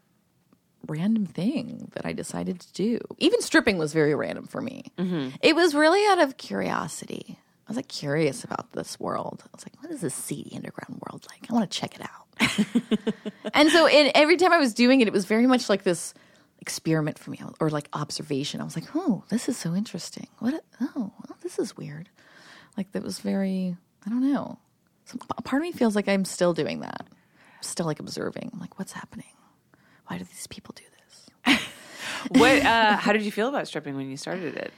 random thing that I decided to do. Even stripping was very random for me. Mm-hmm. It was really out of curiosity. I was, like, curious about this world. I was like, what is this seedy underground world like? I want to check it out. And so it, every time I was doing it, it was very much like this experiment for me, or like observation. I was like, oh, this is so interesting. What? A, oh, well, this is weird. Like, that was very, I don't know. So part of me feels like I'm still doing that. still like observing. I'm like, what's happening? Why do these people do this? What? Uh, how did you feel about stripping when you started it?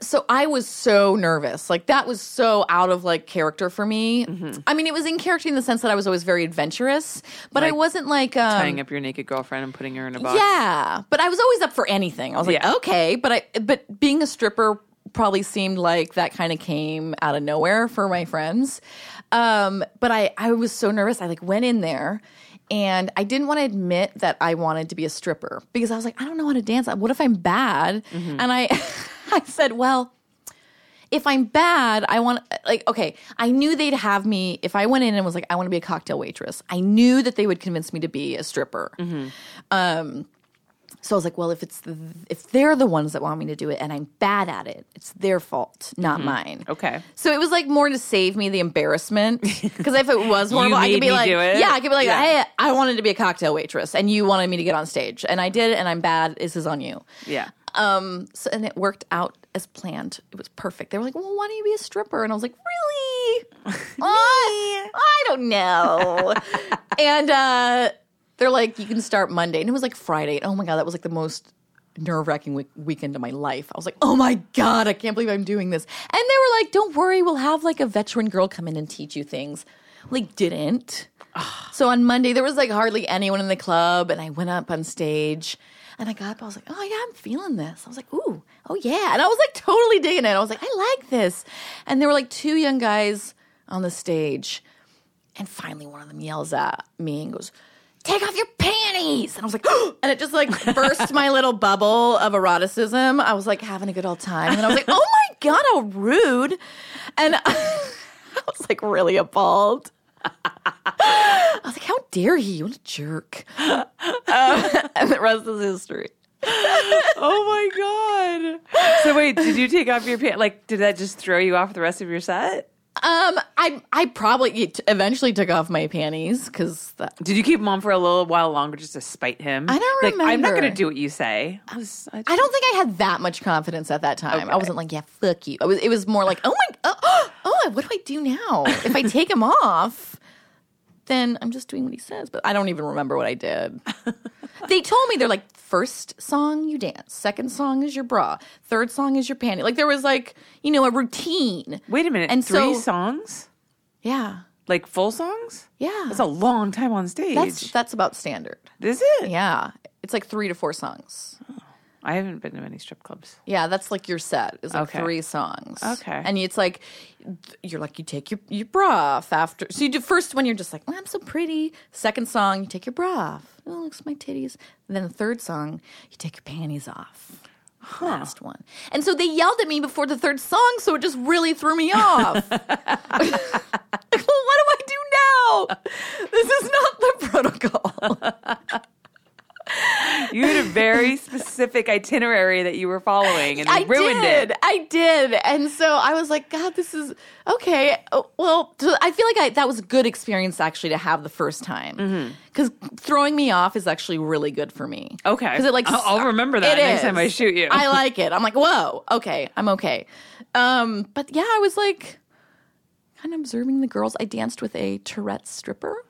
So I was so nervous. Like, that was so out of, like, character for me. Mm-hmm. I mean, it was in character in the sense that I was always very adventurous, but like I wasn't, like... Um, tying up your naked girlfriend and putting her in a box. Yeah. But I was always up for anything. I was yeah. like, okay. But I, but being a stripper probably seemed like that kind of came out of nowhere for my friends. Um, but I, I was so nervous. I, like, went in there, and I didn't want to admit that I wanted to be a stripper because I was like, I don't know how to dance. What if I'm bad? Mm-hmm. And I... I said, well, if I'm bad, I want – like, okay, I knew they'd have me – if I went in and was like, I want to be a cocktail waitress, I knew that they would convince me to be a stripper. Mm-hmm. Um, so I was like, well, if it's th- if they're the ones that want me to do it and I'm bad at it, it's their fault, not mm-hmm. mine. Okay. So it was like more to save me the embarrassment because if it was horrible, I could be like – yeah, I could be like, yeah. hey, I wanted to be a cocktail waitress and you wanted me to get on stage and I did and I'm bad. This is on you. Yeah. Um, so, and it worked out as planned. It was perfect. They were like, well, why don't you be a stripper? And I was like, really? oh, I don't know. and uh, they're like, you can start Monday. And it was like Friday. And oh, my God, that was like the most nerve-wracking week- weekend of my life. I was like, oh, my God, I can't believe I'm doing this. And they were like, don't worry. We'll have like a veteran girl come in and teach you things. Like, didn't. So on Monday, there was like hardly anyone in the club. And I went up on stage. And I got up, I was like, oh, yeah, I'm feeling this. I was like, ooh, oh, yeah. And I was like totally digging it. I was like, I like this. And there were like two young guys on the stage. And finally one of them yells at me and goes, take off your panties. And I was like, oh. And it just like burst my little bubble of eroticism. I was like having a good old time. And I was like, oh, my God, how rude. And I was like really appalled. I was like, how dare he? What a jerk. Um, and the rest is history. Oh, my God. So, wait, did you take off your pants? Like, did that just throw you off the rest of your set? Um, I I probably eventually took off my panties because that... Did you keep them on for a little while longer just to spite him? I don't like, remember. I'm not going to do what you say. I was. I, just... I don't think I had that much confidence at that time. Okay. I wasn't like, yeah, fuck you. I was. It was more like, oh, my... Oh, oh what do I do now? If I take them off... then I'm just doing what he says. But I don't even remember what I did. They told me, they're like, first song you dance, second song is your bra, third song is your panty. Like there was like, you know, a routine. Wait a minute, and three so, songs? Yeah. Like full songs? Yeah. That's a long time on stage. That's, that's about standard. Is it? Yeah. It's like three to four songs. Oh, I haven't been to many strip clubs. Yeah, that's like your set is like okay. three songs. Okay. And it's like... You're like, you take your, your bra off after. So you do first one, you're just like, oh, I'm so pretty. Second song, you take your bra off. Oh, looks at my titties. And then the third song, you take your panties off. Huh. Last one. And so they yelled at me before the third song, so it just really threw me off. Like, well, what do I do now? This is not the protocol. You had a very specific itinerary that you were following, and I ruined did. it. I did. And so I was like, God, this is okay. Well, I feel like I, that was a good experience actually to have the first time because mm-hmm. throwing me off is actually really good for me. Okay. Because it like I'll, I'll remember that next is. time I shoot you. I like it. I'm like, whoa, okay, I'm okay. Um, but yeah, I was like kind of observing the girls. I danced with a Tourette stripper.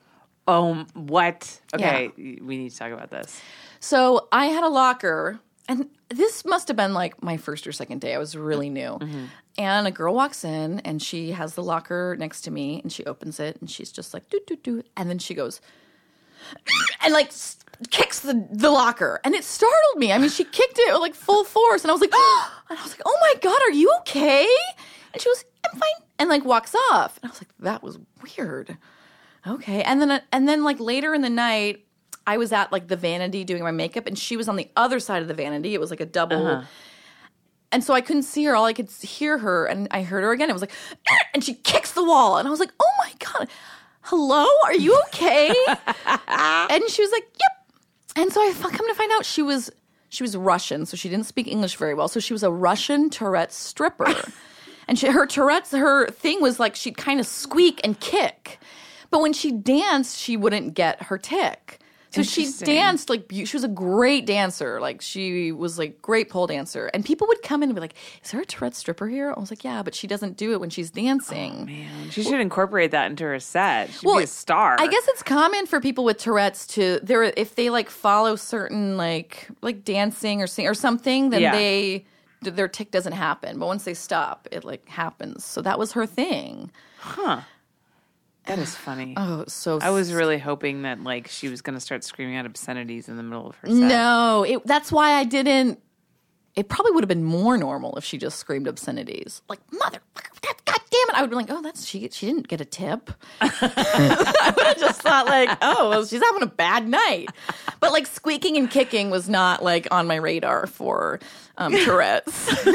Oh, what? Okay, yeah. We need to talk about this. So I had a locker, and this must have been like my first or second day. I was really new. Mm-hmm. And a girl walks in, and she has the locker next to me, and she opens it, and she's just like, do-do-do. And then she goes, and like kicks the, the locker. And it startled me. I mean, she kicked it with like full force. And I was like, oh! And I was like, oh, my God, are you okay? And she goes, I'm fine. And like walks off. And I was like, that was weird. Okay. And then and then like later in the night, I was at like the vanity doing my makeup and she was on the other side of the vanity. It was like a double. Uh-huh. And so I couldn't see her. All I could hear her and I heard her again. It was like, and she kicks the wall. And I was like, oh my God, hello, are you okay? And she was like, yep. And so I come to find out she was she was Russian. So she didn't speak English very well. So she was a Russian Tourette stripper. And she, her Tourette's, her thing was like she'd kind of squeak and kick. But when she danced, she wouldn't get her tick. So she danced like she was a great dancer. Like she was like great pole dancer. And people would come in and be like, "Is there a Tourette stripper here?" I was like, "Yeah, but she doesn't do it when she's dancing." Oh, man, she well, should incorporate that into her set. She'd well, be a star. I guess it's common for people with Tourette's to there if they like follow certain like like dancing or sing or something, then yeah. they their tick doesn't happen. But once they stop, it like happens. So that was her thing. Huh. That is funny. Oh, so I was really hoping that like she was going to start screaming out obscenities in the middle of her set. No, it, that's why I didn't. It probably would have been more normal if she just screamed obscenities, like "mother, that, God damn it!" I would be like, "Oh, that's she. She didn't get a tip." I would have just thought like, "Oh, well, she's having a bad night." But like squeaking and kicking was not like on my radar for um, Tourette's.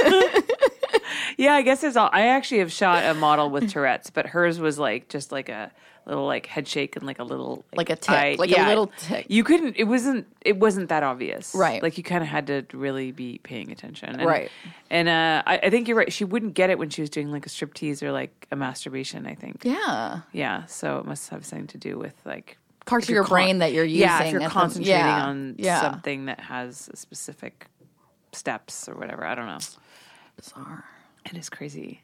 Yeah, I guess it's all. I actually have shot a model with Tourette's, but hers was like just like a little like head shake and like a little like, like a tick, eye, like yeah, a little tick. You couldn't. It wasn't. It wasn't that obvious, right? Like you kind of had to really be paying attention, and, right? And uh, I, I think you're right. She wouldn't get it when she was doing like a striptease or like a masturbation. I think. Yeah. Yeah. So it must have something to do with like parts of your con- brain that you're using. Yeah, if you're concentrating the, yeah, on yeah. something that has specific steps or whatever. I don't know. Bizarre. It is crazy.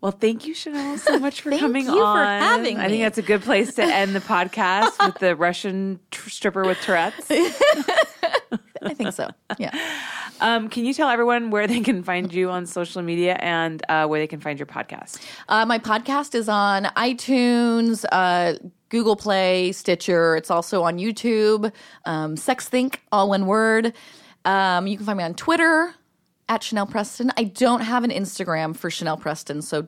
Well, thank you, Chanel, so much for coming on. Thank you for having me. I think that's a good place to end the podcast with the Russian tr- stripper with Tourette's. I think so, yeah. Um, can you tell everyone where they can find you on social media and uh, where they can find your podcast? Uh, my podcast is on iTunes, uh, Google Play, Stitcher. It's also on YouTube, um, Sex Think, all one word. Um, you can find me on Twitter. At Chanel Preston. I don't have an Instagram for Chanel Preston, so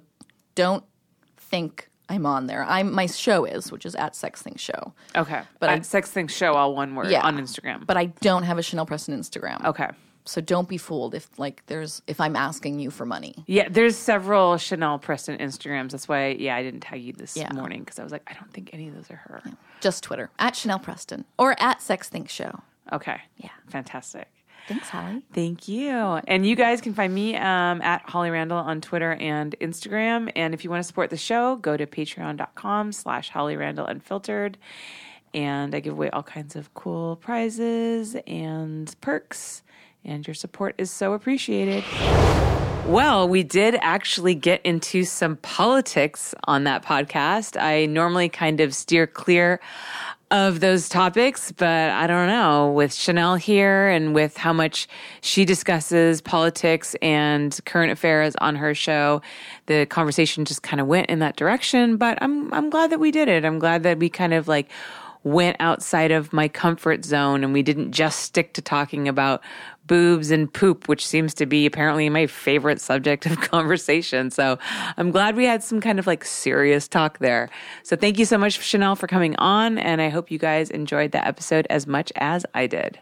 don't think I'm on there. I'm my show is, which is at Sex Think Show. Okay. But at I, Sex Think Show, all one word, yeah, on Instagram. But I don't have a Chanel Preston Instagram. Okay. So don't be fooled if like there's if I'm asking you for money. Yeah, there's several Chanel Preston Instagrams. That's why, yeah, I didn't tag you this yeah. morning because I was like, I don't think any of those are her. Yeah. Just Twitter. At Chanel Preston. Or at Sex Think Show. Okay. Yeah. Fantastic. Thanks, Holly. Thank you. And you guys can find me um, at Holly Randall on Twitter and Instagram. And if you want to support the show, go to patreon.com slash Holly Randall Unfiltered. And I give away all kinds of cool prizes and perks. And your support is so appreciated. Well, we did actually get into some politics on that podcast. I normally kind of steer clear of those topics, but I don't know, with Chanel here and with how much she discusses politics and current affairs on her show, the conversation just kind of went in that direction. But I'm I'm glad that we did it. I'm glad that we kind of like went outside of my comfort zone and we didn't just stick to talking about boobs and poop, which seems to be apparently my favorite subject of conversation. So I'm glad we had some kind of like serious talk there. So thank you so much, Chanel, for coming on. And I hope you guys enjoyed that episode as much as I did.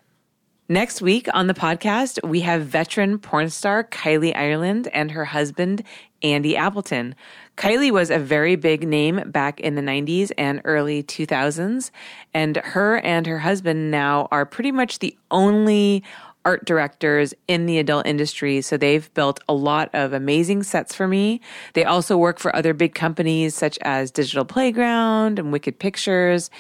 Next week on the podcast, we have veteran porn star Kylie Ireland and her husband, Andy Appleton. Kylie was a very big name back in the nineties and early two thousands, and her and her husband now are pretty much the only art directors in the adult industry, so they've built a lot of amazing sets for me. They also work for other big companies such as Digital Playground and Wicked Pictures,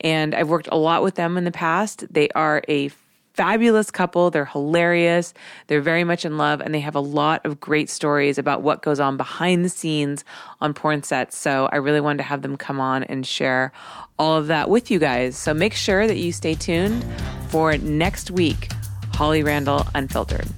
and I've worked a lot with them in the past. They are a fabulous couple. They're hilarious. They're very much in love, and they have a lot of great stories about what goes on behind the scenes on porn sets. So I really wanted to have them come on and share all of that with you guys. So make sure that you stay tuned for next week, Holly Randall Unfiltered.